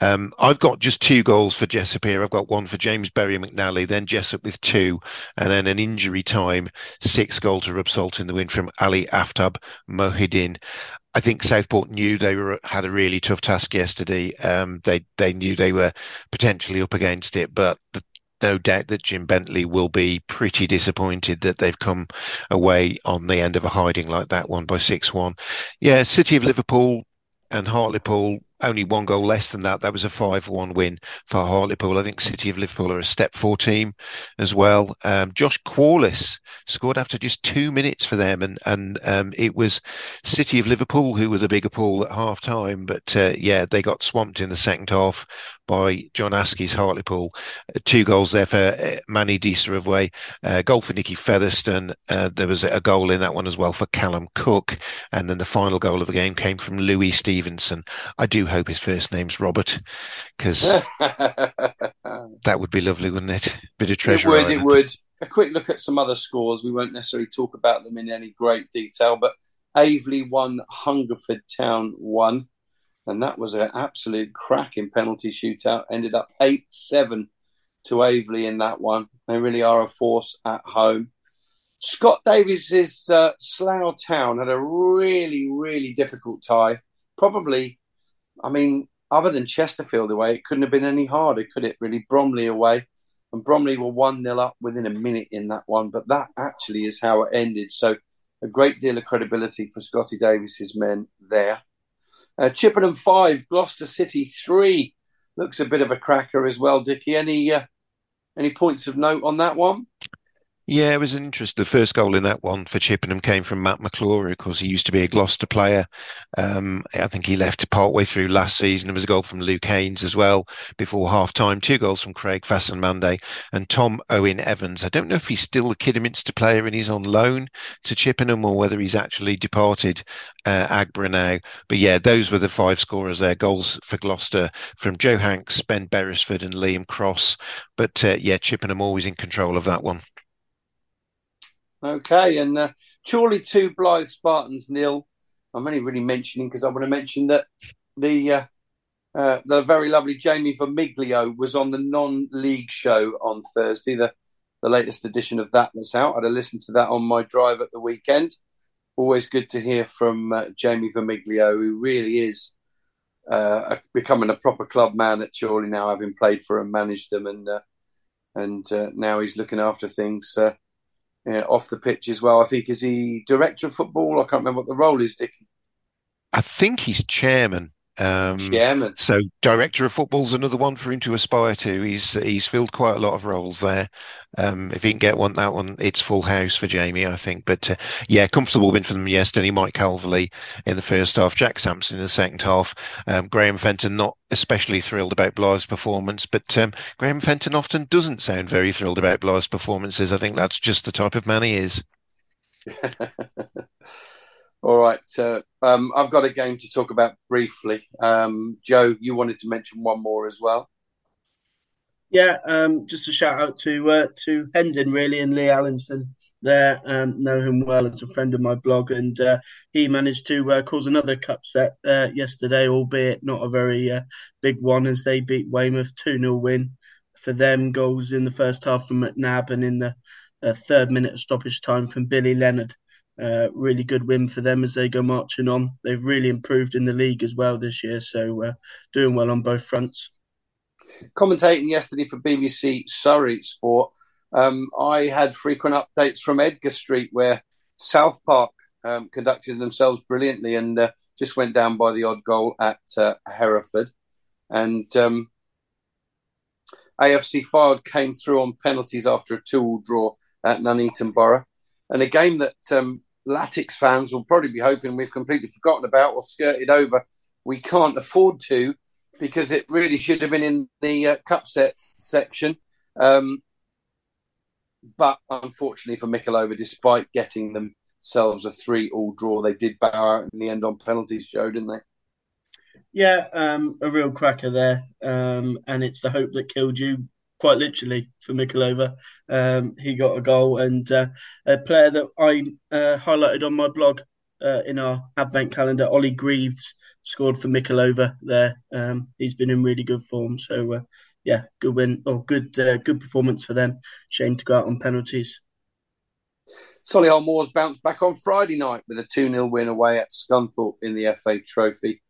I've got just two goals for Jessup here. I've got one for James Berry McNally, then Jessup with two, and then an injury time, 6 goal to rub salt in the wind from Ali Aftab Mohideen. I think Southport knew they had a really tough task yesterday. They knew they were potentially up against it, but no doubt that Jim Bentley will be pretty disappointed that they've come away on the end of a hiding like that one by 6-1. Yeah, City of Liverpool and Hartlepool, only 1 goal less than that. That was a 5-1 win for Hartlepool. I think City of Liverpool are a step 4 team as well. Josh Qualis scored after just 2 minutes for them, and it was City of Liverpool who were the bigger pool at half time. But yeah, they got swamped in the second half by John Askey's Hartlepool. 2 goals there for Manny Disaravoy, goal for Nicky Featherstone. There was a goal in that one as well for Callum Cook, and then the final goal of the game came from Louis Stevenson. I do hope his first name's Robert, because that would be lovely, wouldn't it? Bit of treasure. It would. A quick look at some other scores. We won't necessarily talk about them in any great detail, but Avely won, Hungerford Town won. And that was an absolute cracking penalty shootout. Ended up 8-7 to Avely in that one. They really are a force at home. Scott Davies' Slough Town had a really, really difficult tie. Probably, I mean, other than Chesterfield away, it couldn't have been any harder, could it, really? Bromley away. And Bromley were 1-0 up within a minute in that one. But that actually is how it ended. So a great deal of credibility for Scotty Davies' men there. Chippenham 5, Gloucester City 3. Looks a bit of a cracker as well, Dickie. Any points of note on that one? Yeah, it was an interesting. The first goal in that one for Chippenham came from Matt McClure. Of course, he used to be a Gloucester player. I think he left partway through last season. There was a goal from Luke Haynes as well before half-time. 2 goals from Craig Fasanmande and Tom Owen Evans. I don't know if he's still the Kidderminster player and he's on loan to Chippenham, or whether he's actually departed Agbra now. But yeah, those were the 5 scorers there. Goals for Gloucester from Joe Hanks, Ben Beresford and Liam Cross. But yeah, Chippenham always in control of that one. OK, and Chorley 2, Blythe Spartans 0. I'm only really mentioning because I want to mention that the very lovely Jamie Vermiglio was on the non-league show on Thursday, the latest edition of that that's out. I had a listen to that on my drive at the weekend. Always good to hear from Jamie Vermiglio, who really is becoming a proper club man at Chorley now, having played for and managed them, and now he's looking after things off the pitch as well. I think, is he director of football? I can't remember what the role is, Dickie. I think he's chairman. Chairman. So director of football's another one for him to aspire to. He's filled quite a lot of roles there. If he can get that one, it's full house for Jamie, I think. But yeah, comfortable win for them yesterday. Mike Calverley in the first half, Jack Sampson in the second half. Graham Fenton not especially thrilled about Blythe's performance, but Graham Fenton often doesn't sound very thrilled about Blythe's performances. I think that's just the type of man he is. All right. I've got a game to talk about briefly. Joe, you wanted to mention one more as well. Yeah, just a shout out to Hendon, really, and Lee Allinson there. Know him well as a friend of my blog, and he managed to cause another cup set yesterday, albeit not a very big one, as they beat Weymouth 2-0 win for them. Goals in the first half from McNabb, and in the 3rd minute of stoppage time from Billy Leonard. Really good win for them as they go marching on. They've really improved in the league as well this year, so doing well on both fronts. Commentating yesterday for BBC Surrey Sport, I had frequent updates from Edgar Street, where South Park conducted themselves brilliantly and just went down by the odd goal at Hereford. And AFC Fylde came through on penalties after a 2-2 draw at Nuneaton Borough. And a game that Latics fans will probably be hoping we've completely forgotten about or skirted over. We can't afford to, because it really should have been in the cup sets section. But unfortunately for Mikulova, despite getting themselves a 3-3 draw, they did bow out in the end on penalties, Joe, didn't they? Yeah, a real cracker there. And it's the hope that killed you quite literally for Mikelova. He got a goal, and a player that I highlighted on my blog in our Advent calendar, Ollie Greaves, scored for Mikelova there. He's been in really good form, so yeah, good win or good performance for them. Shame to go out on penalties. Solihull Moors bounced back on Friday night with a 2-0 win away at Scunthorpe in the FA Trophy.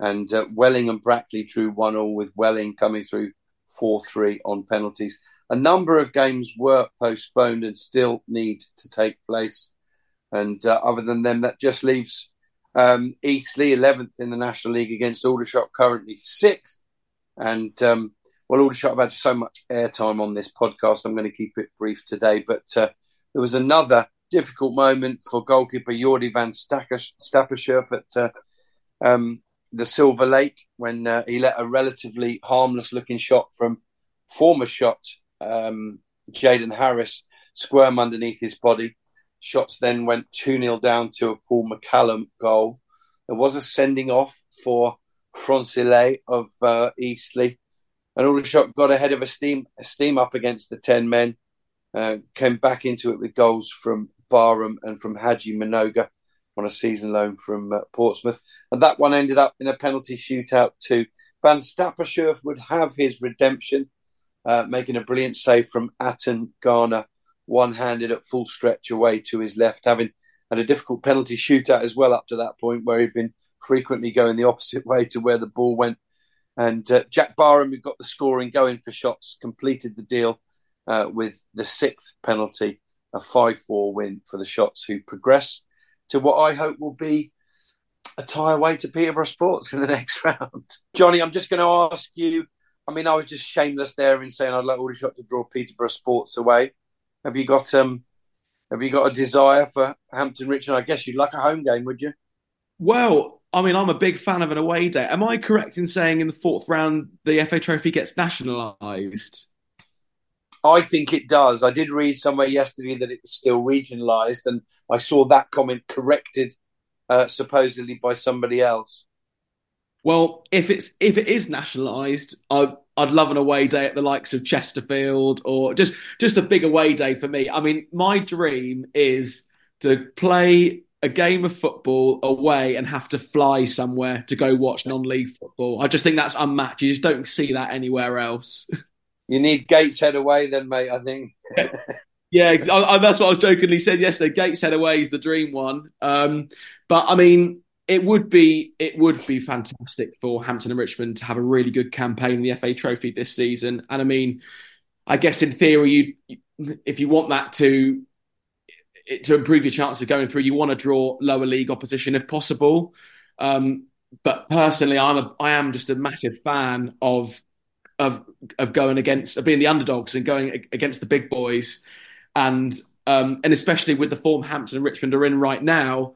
And Welling and Brackley drew 1-1 with Welling coming through 4-3 on penalties. A number of games were postponed and still need to take place. And other than them, that just leaves Eastleigh 11th in the National League against Aldershot, currently 6th. And, Aldershot have had so much airtime on this podcast, I'm going to keep it brief today. But there was another difficult moment for goalkeeper Jordi van Stapperscherf at the Silver Lake when he let a relatively harmless-looking shot from former shot Jaden Harris squirm underneath his body. Shots then went 2-0 down to a Paul McCallum goal. There was a sending off for Francillet of Eastleigh. And Aldershot got ahead of a steam up against the 10 men. Came back into it with goals from Barham and from Haji Minoga on a season loan from Portsmouth. And that one ended up in a penalty shootout too. Van Stapperscherf would have his redemption, making a brilliant save from Aten Garner, one-handed at full stretch away to his left, having had a difficult penalty shootout as well up to that point, where he'd been frequently going the opposite way to where the ball went. And Jack Barham, who got the scoring going for shots, completed the deal with the 6th penalty, a 5-4 win for the shots, who progressed to what I hope will be a tie away to Peterborough Sports in the next round. Johnny, I'm just going to ask you, I was just shameless there in saying I'd like Aldershot to draw Peterborough Sports away. Have you got a desire for Hampton Richmond? I guess you'd like a home game, would you? Well, I'm a big fan of an away day. Am I correct in saying in the 4th round the FA Trophy gets nationalised? I think it does. I did read somewhere yesterday that it was still regionalised, and I saw that comment corrected supposedly by somebody else. Well, if it is nationalised, I'd love an away day at the likes of Chesterfield, or just a big away day for me. My dream is to play a game of football away and have to fly somewhere to go watch non-league football. I just think that's unmatched. You just don't see that anywhere else. You need Gateshead away then, mate, I think. Yeah, that's what I was jokingly said yesterday. Gateshead away is the dream one. But, it would be fantastic for Hampton and Richmond to have a really good campaign in the FA Trophy this season. And, I guess in theory, if you want that to improve your chance of going through, you want to draw lower league opposition if possible. But personally, I am just a massive fan of going against, of being the underdogs and going against the big boys, and especially with the form Hampton and Richmond are in right now,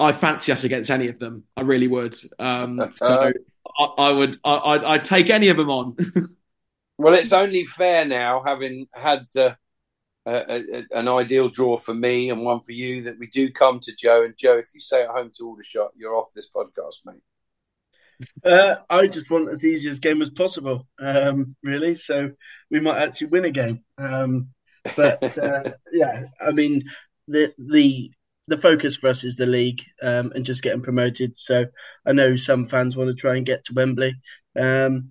I'd fancy us against any of them. I really would. I'd take any of them on. Well, it's only fair now, having had an ideal draw for me and one for you, that we do come to Joe. And Joe, if you say at home to Aldershot, you're off this podcast, mate. I just want as easy a game as possible, really. So we might actually win a game. The focus for us is the league and just getting promoted. So I know some fans want to try and get to Wembley. I'm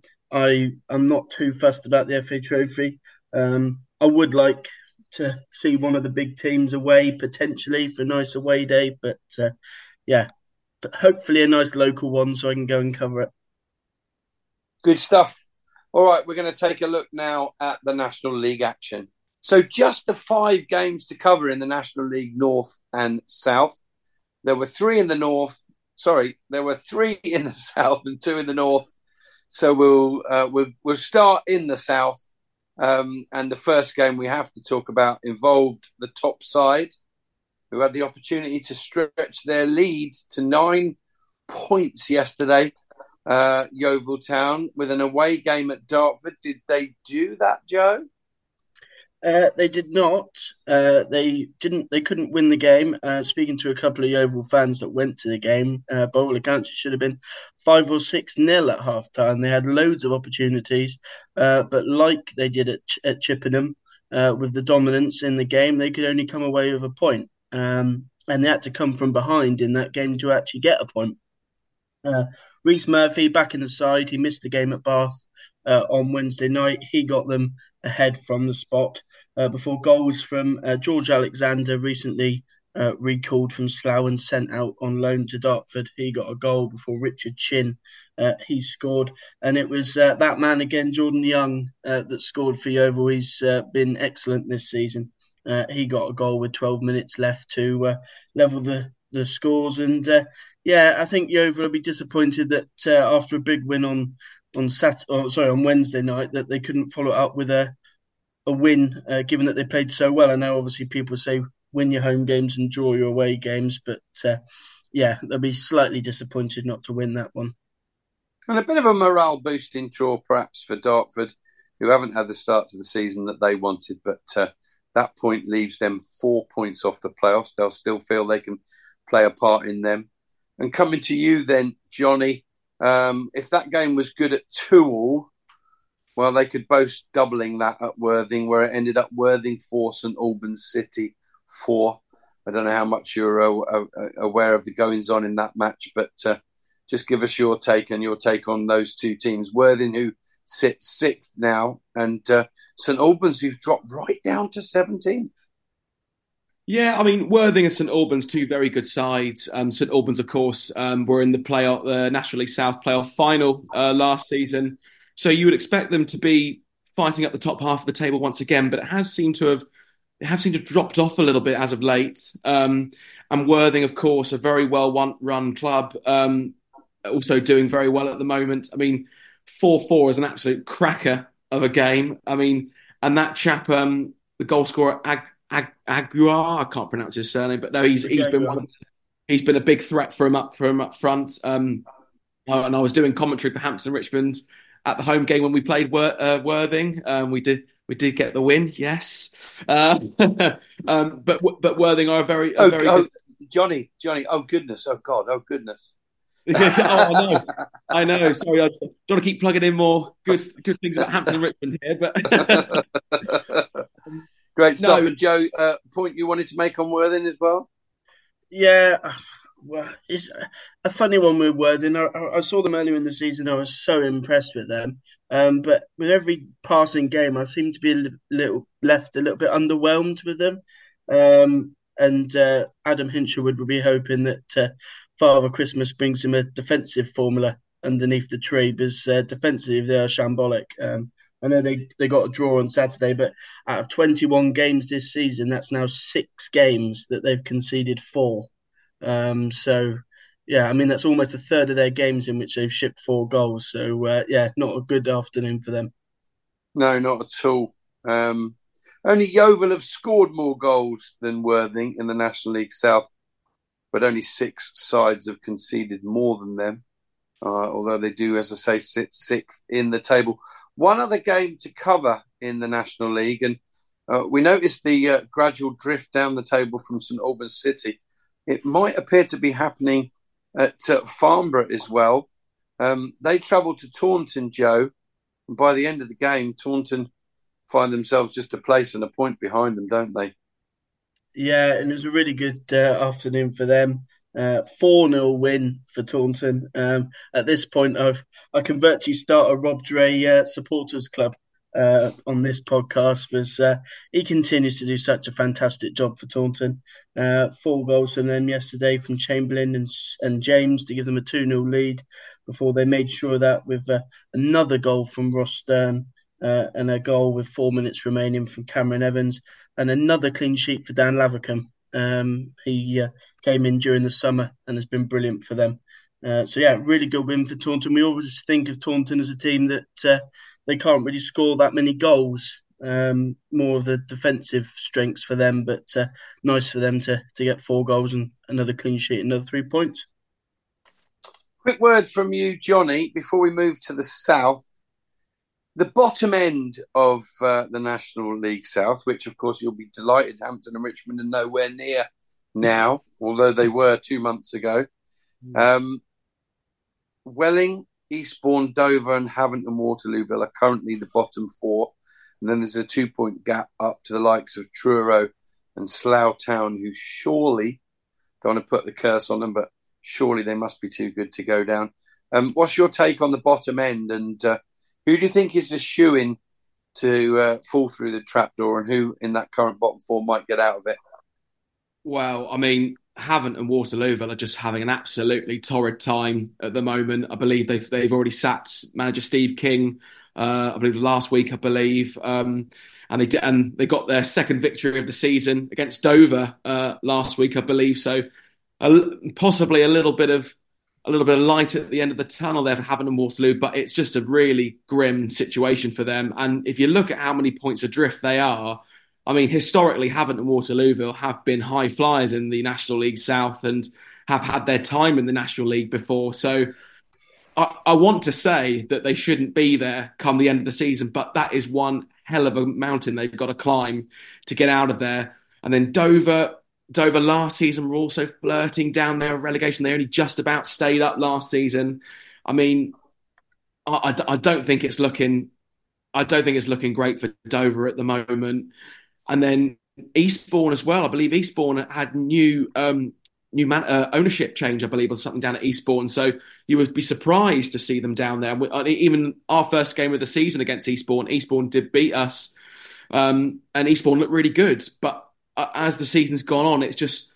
not too fussed about the FA Trophy. I would like to see one of the big teams away, potentially, for a nice away day. But, but hopefully a nice local one so I can go and cover it. Good stuff. All right, we're going to take a look now at the National League action. So just the 5 games to cover in the National League North and South. There were 3 in the South and 2 in the North. So we'll start in the South. And the first game we have to talk about involved the top side, who had the opportunity to stretch their lead to 9 points yesterday, Yeovil Town, with an away game at Dartford. Did they do that, Joe? They did not. They didn't. They couldn't win the game. Speaking to a couple of Yeovil fans that went to the game, by all accounts, it should have been 5 or 6-0 at half time. They had loads of opportunities, but like they did at Chippenham, with the dominance in the game, they could only come away with a point, and they had to come from behind in that game to actually get a point. Reece Murphy back in the side. He missed the game at Bath on Wednesday night. He got them ahead from the spot before goals from George Alexander, recently recalled from Slough and sent out on loan to Dartford. He got a goal before Richard Chin. He scored. And it was that man again, Jordan Young, that scored for Yeovil. He's been excellent this season. He got a goal with 12 minutes left to level the scores. And yeah, I think Yeovil will be disappointed that after a big win on Wednesday night, that they couldn't follow up with a win, given that they played so well. I know obviously people say win your home games and draw your away games, but yeah, they'll be slightly disappointed not to win that one. And a bit of a morale boosting draw perhaps for Dartford, who haven't had the start to the season that they wanted, but that point leaves them 4 points off the playoffs. They'll still feel they can play a part in them. And coming to you then, Johnny, if that game was good at 2-2, well, they could boast doubling that at Worthing, where it ended up Worthing 4, St Albans City 4. I don't know how much you're aware of the goings-on in that match, but just give us your take and your take on those two teams. Worthing, who sits 6th now, and St Albans, who've dropped right down to 17th. Yeah, I mean, Worthing and St Albans, two very good sides. St Albans, of course, were in the playoff, the National League South playoff final last season. So you would expect them to be fighting up the top half of the table once again, but it has seemed to have dropped off a little bit as of late. And Worthing, of course, a very well-run club, also doing very well at the moment. I mean, 4-4 is an absolute cracker of a game. I mean, and that chap, the goal scorer, Aguar, I can't pronounce his surname, but no, he's been a big threat for him up front. And I was doing commentary for Hampton and Richmond at the home game when we played Worthing. We did get the win, yes. But Worthing are a very good... Johnny, oh goodness. I know. Sorry, I don't want to keep plugging in more good things about Hampton and Richmond here, but. Great stuff. No. And Joe, point you wanted to make on Worthing as well? Yeah, well, it's a funny one with Worthing. I saw them earlier in the season. I was so impressed with them. But with every passing game, I seem to be a little bit underwhelmed with them. And Adam Hinshelwood would be hoping that Father Christmas brings him a defensive formula underneath the tree, because defensively they are shambolic. I know they got a draw on Saturday, but out of 21 games this season, that's now 6 games that they've conceded 4. So, yeah, I mean, that's almost a third of their games in which they've shipped 4 goals. So, yeah, not a good afternoon for them. No, not at all. Only Yeovil have scored more goals than Worthing in the National League South, but only 6 sides have conceded more than them, although they do, as I say, sit 6th in the table. One other game to cover in the National League, and we noticed the gradual drift down the table from St Albans City. It might appear to be happening at Farnborough as well. They travel to Taunton, Joe, and by the end of the game, Taunton find themselves just a place and a point behind them, don't they? Yeah, and it was a really good afternoon for them. 4-0 win for Taunton. At this point, I can virtually start a Rob Dre supporters club on this podcast, because he continues to do such a fantastic job for Taunton. 4 goals from them yesterday from Chamberlain and James to give them a 2-0 lead before they made sure that with another goal from Ross Stern. And a goal with 4 minutes remaining from Cameron Evans, and another clean sheet for Dan Lavercombe. He came in during the summer and has been brilliant for them. So, yeah, really good win for Taunton. We always think of Taunton as a team that they can't really score that many goals. More of the defensive strengths for them, but nice for them to get 4 goals and another clean sheet, another 3 points. Quick word from you, Johnny, before we move to the south. the bottom end of the National League South, which, of course, you'll be delighted Hampton and Richmond are nowhere near now, although they were 2 months ago. Welling, Eastbourne, Dover and Havant and Waterlooville are currently the bottom four. And then there's a 2-point gap up to the likes of Truro and Slough Town, who surely, don't want to put the curse on them, but surely they must be too good to go down. What's your take on the bottom end, and who do you think is the shoo-in to fall through the trapdoor, and who in that current bottom four might get out of it? Well, I mean, Havant and Waterlooville are just having an absolutely torrid time at the moment. I believe they've already sacked manager Steve King, I believe last week, and they got their second victory of the season against Dover last week, I believe. So possibly a little bit of light at the end of the tunnel there for Havant and Waterloo, but it's just a really grim situation for them. And if you look at how many points adrift they are, I mean, historically, Havant and Waterlooville have been high flyers in the National League South and have had their time in the National League before. So I want to say that they shouldn't be there come the end of the season, but that is one hell of a mountain they've got to climb to get out of there. And then Dover last season were also flirting down their relegation. They only just about stayed up last season. I mean, I don't think it's looking great for Dover at the moment. And then Eastbourne as well. I believe Eastbourne had new ownership change, I believe, or something down at Eastbourne. So you would be surprised to see them down there. Even our first game of the season against Eastbourne did beat us. And Eastbourne looked really good. But as the season's gone on, it's just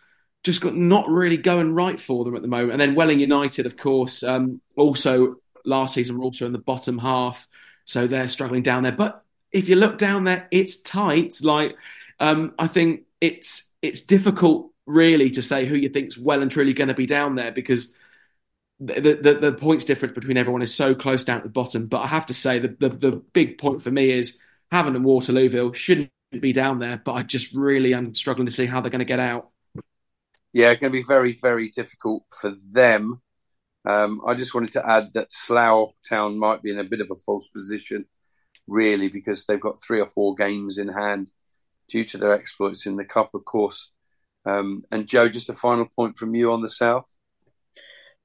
not really going right for them at the moment. And then Welling United, of course, also last season were also in the bottom half. So they're struggling down there. But if you look down there, it's tight. I think it's difficult really to say who you think's well and truly going to be down there, because the points difference between everyone is so close down at the bottom. But I have to say the big point for me is Havant and Waterlooville shouldn't be down there, but I just really am struggling to see how they're going to get out. Yeah, it's going to be very, very difficult for them. I just wanted to add that Slough Town might be in a bit of a false position, really, because they've got 3 or 4 games in hand due to their exploits in the Cup, of course. And Joe, just a final point from you on the South?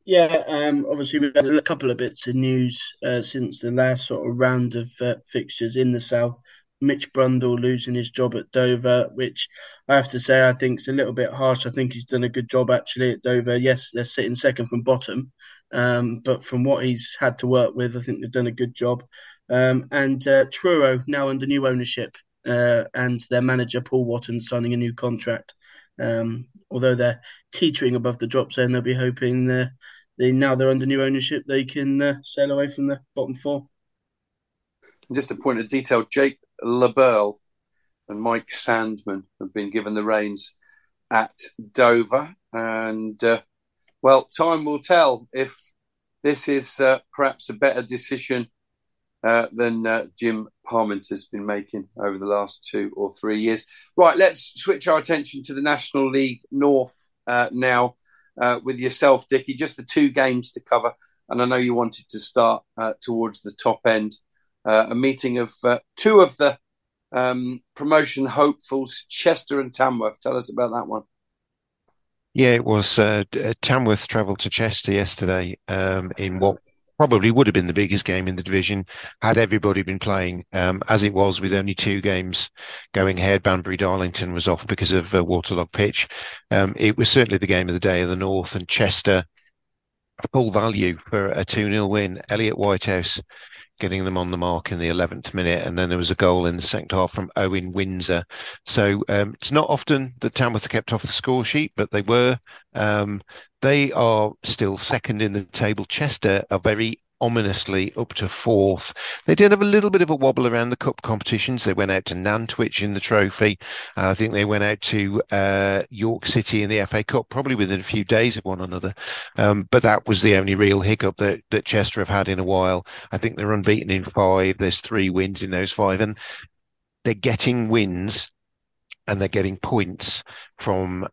Yeah, obviously we've had a couple of bits of news since the last sort of round of fixtures in the South. Mitch Brundle losing his job at Dover, which I have to say I think is a little bit harsh. I think he's done a good job actually at Dover. Yes, they're sitting second from bottom, but from what he's had to work with, I think they've done a good job. And Truro now under new ownership and their manager Paul Watton signing a new contract. Although they're teetering above the drop zone, they'll be hoping now they're under new ownership, they can sail away from the bottom four. Just a point of detail, Jake LaBerle and Mike Sandman have been given the reins at Dover. And, well, time will tell if this is perhaps a better decision than Jim Parmenter's been making over the last 2 or 3 years. Right, let's switch our attention to the National League North now with yourself, Dickie. Just the 2 games to cover. And I know you wanted to start towards the top end. A meeting of 2 of the promotion hopefuls, Chester and Tamworth. Tell us about that one. Yeah, it was. Tamworth travelled to Chester yesterday in what probably would have been the biggest game in the division had everybody been playing. As it was, with only 2 games going ahead, Banbury-Darlington was off because of a waterlogged pitch. It was certainly the game of the day of the North, and Chester full value for a 2-0 win. Elliot Whitehouse getting them on the mark in the 11th minute, and then there was a goal in the second half from Owen Windsor. So it's not often that Tamworth are kept off the score sheet, but they were. They are still second in the table. Chester are very ominously up to 4th. They did have a little bit of a wobble around the cup competitions. They went out to Nantwich in the trophy, and I think they went out to York City in the FA Cup, probably within a few days of one another. But that was the only real hiccup that Chester have had in a while. I think they're unbeaten in 5. There's 3 wins in those 5, and they're getting wins and they're getting points from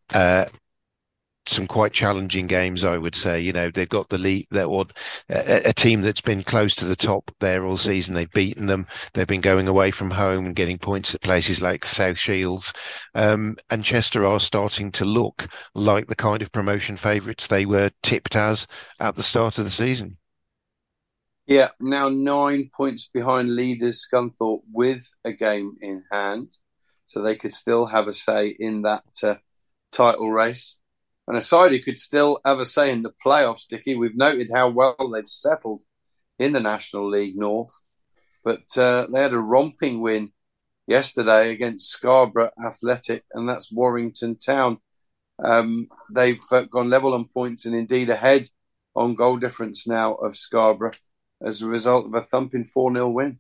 some quite challenging games, I would say. You know, they've got the league, a team that's been close to the top there all season. They've beaten them. They've been going away from home and getting points at places like South Shields. And Chester are starting to look like the kind of promotion favourites they were tipped as at the start of the season. Yeah, now 9 points behind leaders Scunthorpe with a game in hand. So they could still have a say in that title race. And a side who could still have a say in the playoffs, Dickie. We've noted how well they've settled in the National League North. But they had a romping win yesterday against Scarborough Athletic, and that's Warrington Town. They've gone level on points and indeed ahead on goal difference now of Scarborough as a result of a thumping 4-0 win.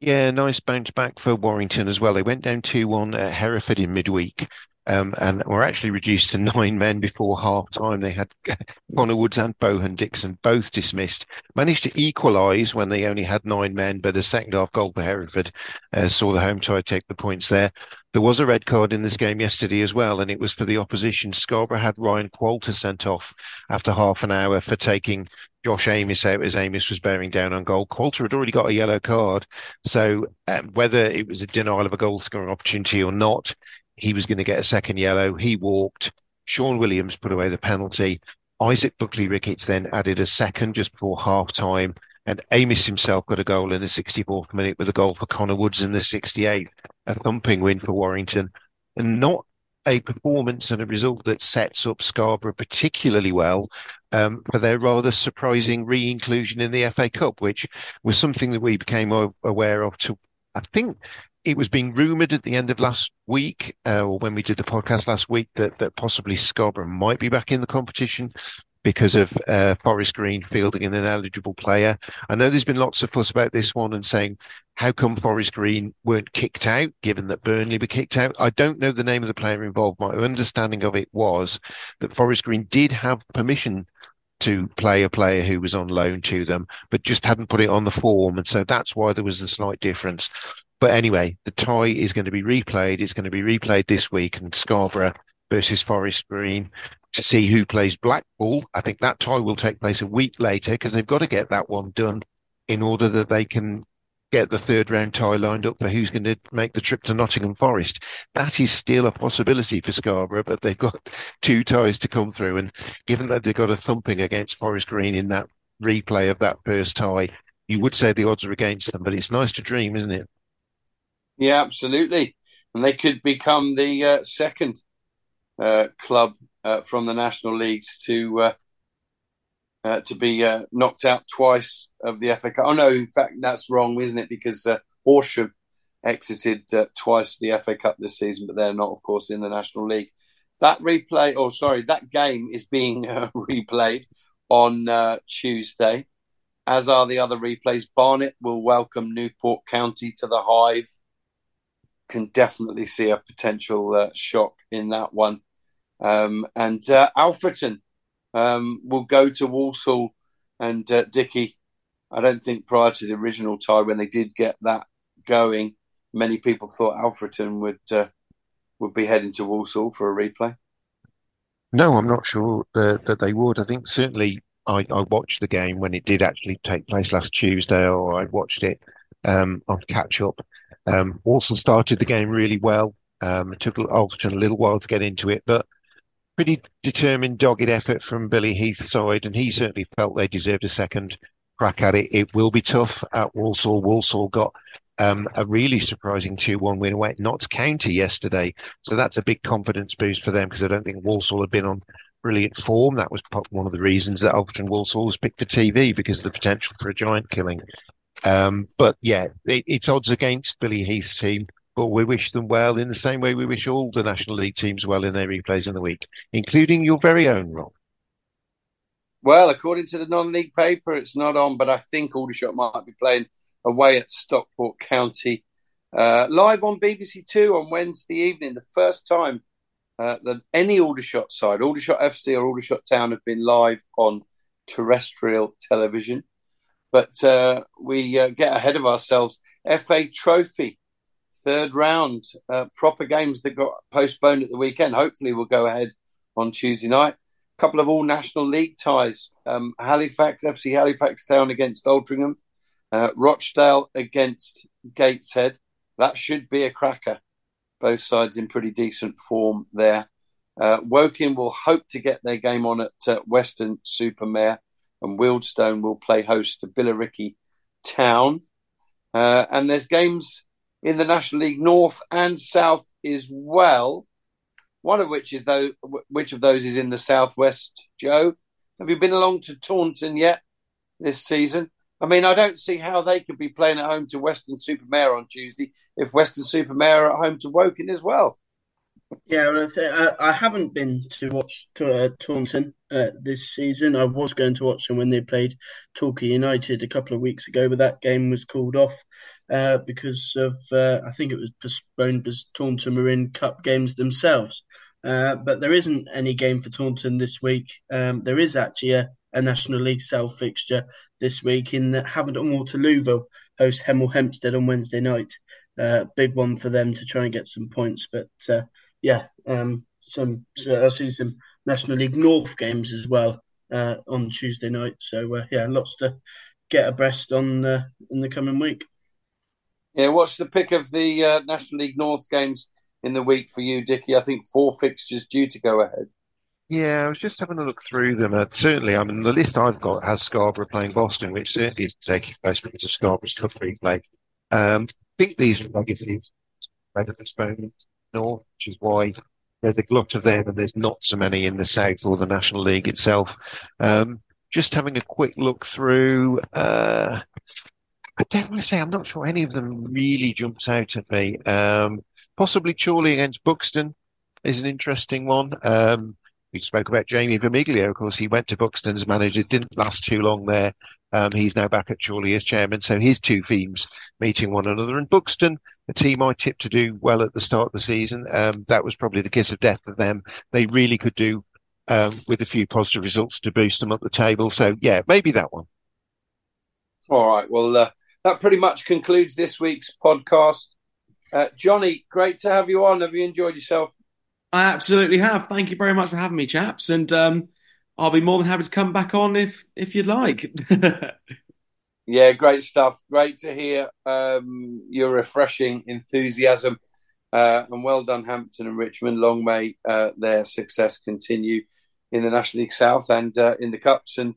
Yeah, nice bounce back for Warrington as well. They went down 2-1 at Hereford in midweek. And were actually reduced to nine men before half-time. They had Connor Woods and Bohan Dixon both dismissed. Managed to equalise when they only had nine men, but a second-half goal for Hereford saw the home tie take the points there. There was a red card in this game yesterday as well, and it was for the opposition. Scarborough had Ryan Qualter sent off after half an hour for taking Josh Amos out as Amos was bearing down on goal. Qualter had already got a yellow card, so whether it was a denial of a goal-scoring opportunity or not, he was going to get a second yellow. He walked. Sean Williams put away the penalty. Isaac Buckley-Ricketts then added a second just before half-time. And Amos himself got a goal in the 64th minute with a goal for Connor Woods in the 68th. A thumping win for Warrington. And not a performance and a result that sets up Scarborough particularly well for their rather surprising re-inclusion in the FA Cup, which was something that we became aware of to, I think, it was being rumoured at the end of last week, or when we did the podcast last week, that possibly Scarborough might be back in the competition because of Forest Green fielding an ineligible player. I know there's been lots of fuss about this one and saying, how come Forest Green weren't kicked out, given that Burnley were kicked out? I don't know the name of the player involved. My understanding of it was that Forest Green did have permission to play a player who was on loan to them, but just hadn't put it on the form. And so that's why there was a slight difference. But anyway, the tie is going to be replayed. It's going to be replayed this week, and Scarborough versus Forest Green to see who plays Blackpool. I think that tie will take place a week later because they've got to get that one done in order that they can get the third round tie lined up for who's going to make the trip to Nottingham Forest. That is still a possibility for Scarborough, but they've got two ties to come through. And given that they've got a thumping against Forest Green in that replay of that first tie, you would say the odds are against them, but it's nice to dream, isn't it? Yeah, absolutely. And they could become the second club from the National Leagues to be knocked out twice of the FA Cup. Oh, no, in fact, that's wrong, isn't it? Because Horsham exited twice the FA Cup this season, but they're not, of course, in the National League. That game is being replayed on Tuesday, as are the other replays. Barnet will welcome Newport County to the Hive. Can definitely see a potential shock in that one. And Alfreton will go to Walsall. And Dickie, I don't think prior to the original tie, when they did get that going, many people thought Alfreton would be heading to Walsall for a replay. No, I'm not sure that they would. I think certainly I watched the game when it did actually take place last Tuesday, or I watched it on catch-up. Walsall started the game really well. It took Alfreton a little while to get into it, but pretty determined, dogged effort from Billy Heath's side, and he certainly felt they deserved a second crack at it. It will be tough at Walsall. Walsall got a really surprising 2-1 win away at Notts County yesterday, so that's a big confidence boost for them because I don't think Walsall had been on brilliant form. That was one of the reasons that Alfreton Walsall was picked for TV because of the potential for a giant killing. But yeah, it's odds against Billy Heath's team, but we wish them well in the same way we wish all the National League teams well in their replays in the week, including your very own, Rob. Well, according to the non-league paper, it's not on, but I think Aldershot might be playing away at Stockport County. Live on BBC Two on Wednesday evening, the first time that any Aldershot side, Aldershot FC or Aldershot Town, have been live on terrestrial television. But we get ahead of ourselves. FA Trophy, third round, proper games that got postponed at the weekend. Hopefully we'll go ahead on Tuesday night. A couple of all National League ties. Halifax, FC Halifax Town against Aldringham. Rochdale against Gateshead. That should be a cracker. Both sides in pretty decent form there. Woking will hope to get their game on at Weston Supermare, and Wealdstone will play host to Billericay Town. And there's games in the National League North and South as well. One of which is which of those is in the Southwest, Joe? Have you been along to Taunton yet this season? I mean, I don't see how they could be playing at home to Weston Supermare on Tuesday if Weston Supermare are at home to Woking as well. Yeah, well, I haven't been to watch Taunton this season. I was going to watch them when they played Torquay United a couple of weeks ago, but that game was called off because of, I think it was postponed because Taunton were in cup games themselves. But there isn't any game for Taunton this week. There is actually a National League South fixture this week in that Havant and Waterlooville host Hemel Hempstead on Wednesday night. Big one for them to try and get some points. But I see some National League North games as well on Tuesday night. So, lots to get abreast on in the coming week. Yeah, what's the pick of the National League North games in the week for you, Dickie? I think 4 fixtures due to go ahead. Yeah, I was just having a look through them. Certainly, I mean, the list I've got has Scarborough playing Boston, which certainly is taking place because of Scarborough's cup replay. I think these are legacy rather postponed north, which is why there's a glut of them and there's not so many in the south or the National League itself. Just having a quick look through, I definitely say I'm not sure any of them really jumps out at me. Possibly Chorley against Buxton is an interesting one. We spoke about Jamie Vermiglio. Of course, he went to Buxton as manager. Didn't last too long there. He's now back at Chorley as chairman. So his two teams meeting one another. And Buxton, a team I tipped to do well at the start of the season. That was probably the kiss of death for them. They really could do with a few positive results to boost them up the table. So, yeah, maybe that one. All right. Well, that pretty much concludes this week's podcast. Johnny, great to have you on. Have you enjoyed yourself? I absolutely have. Thank you very much for having me, chaps. And I'll be more than happy to come back on if you'd like. Yeah, great stuff. Great to hear your refreshing enthusiasm. And well done, Hampton and Richmond. Long may their success continue in the National League South and in the Cups. And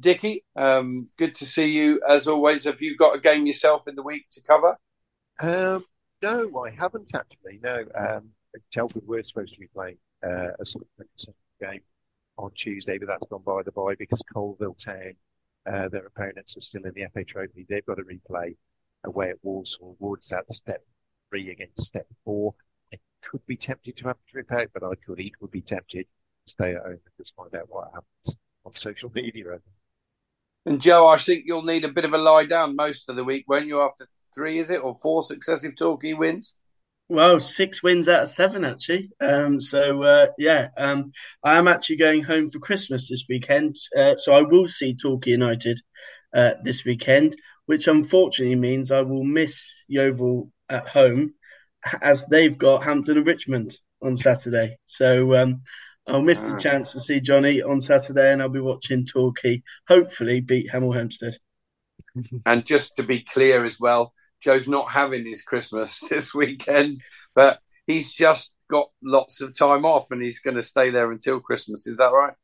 Dickie, good to see you as always. Have you got a game yourself in the week to cover? No, I haven't actually, no. Telford were supposed to be playing a sort of game on Tuesday, but that's gone by the by because Colville Town, their opponents are still in the FA Trophy. They've got a replay away at Walsall Woods. That's step 3 against step 4. I could be tempted to have a trip out, but I could equally be tempted to stay at home and just find out what happens on social media. And Joe, I think you'll need a bit of a lie down most of the week, won't you, after 3, is it, or 4 successive Torquay wins? Well, 6 wins out of 7, actually. I am actually going home for Christmas this weekend. So I will see Torquay United this weekend, which unfortunately means I will miss Yeovil at home as they've got Hampton and Richmond on Saturday. So I'll miss the chance to see Johnny on Saturday, and I'll be watching Torquay hopefully beat Hemel Hempstead. And just to be clear as well, Joe's not having his Christmas this weekend, but he's just got lots of time off and he's going to stay there until Christmas. Is that right?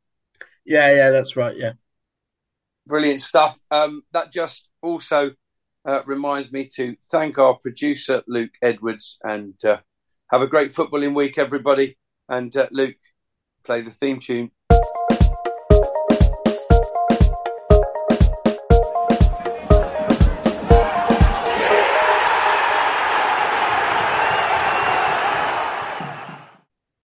Yeah, that's right, yeah. Brilliant stuff. That just also reminds me to thank our producer, Luke Edwards, and have a great footballing week, everybody. And Luke, play the theme tune.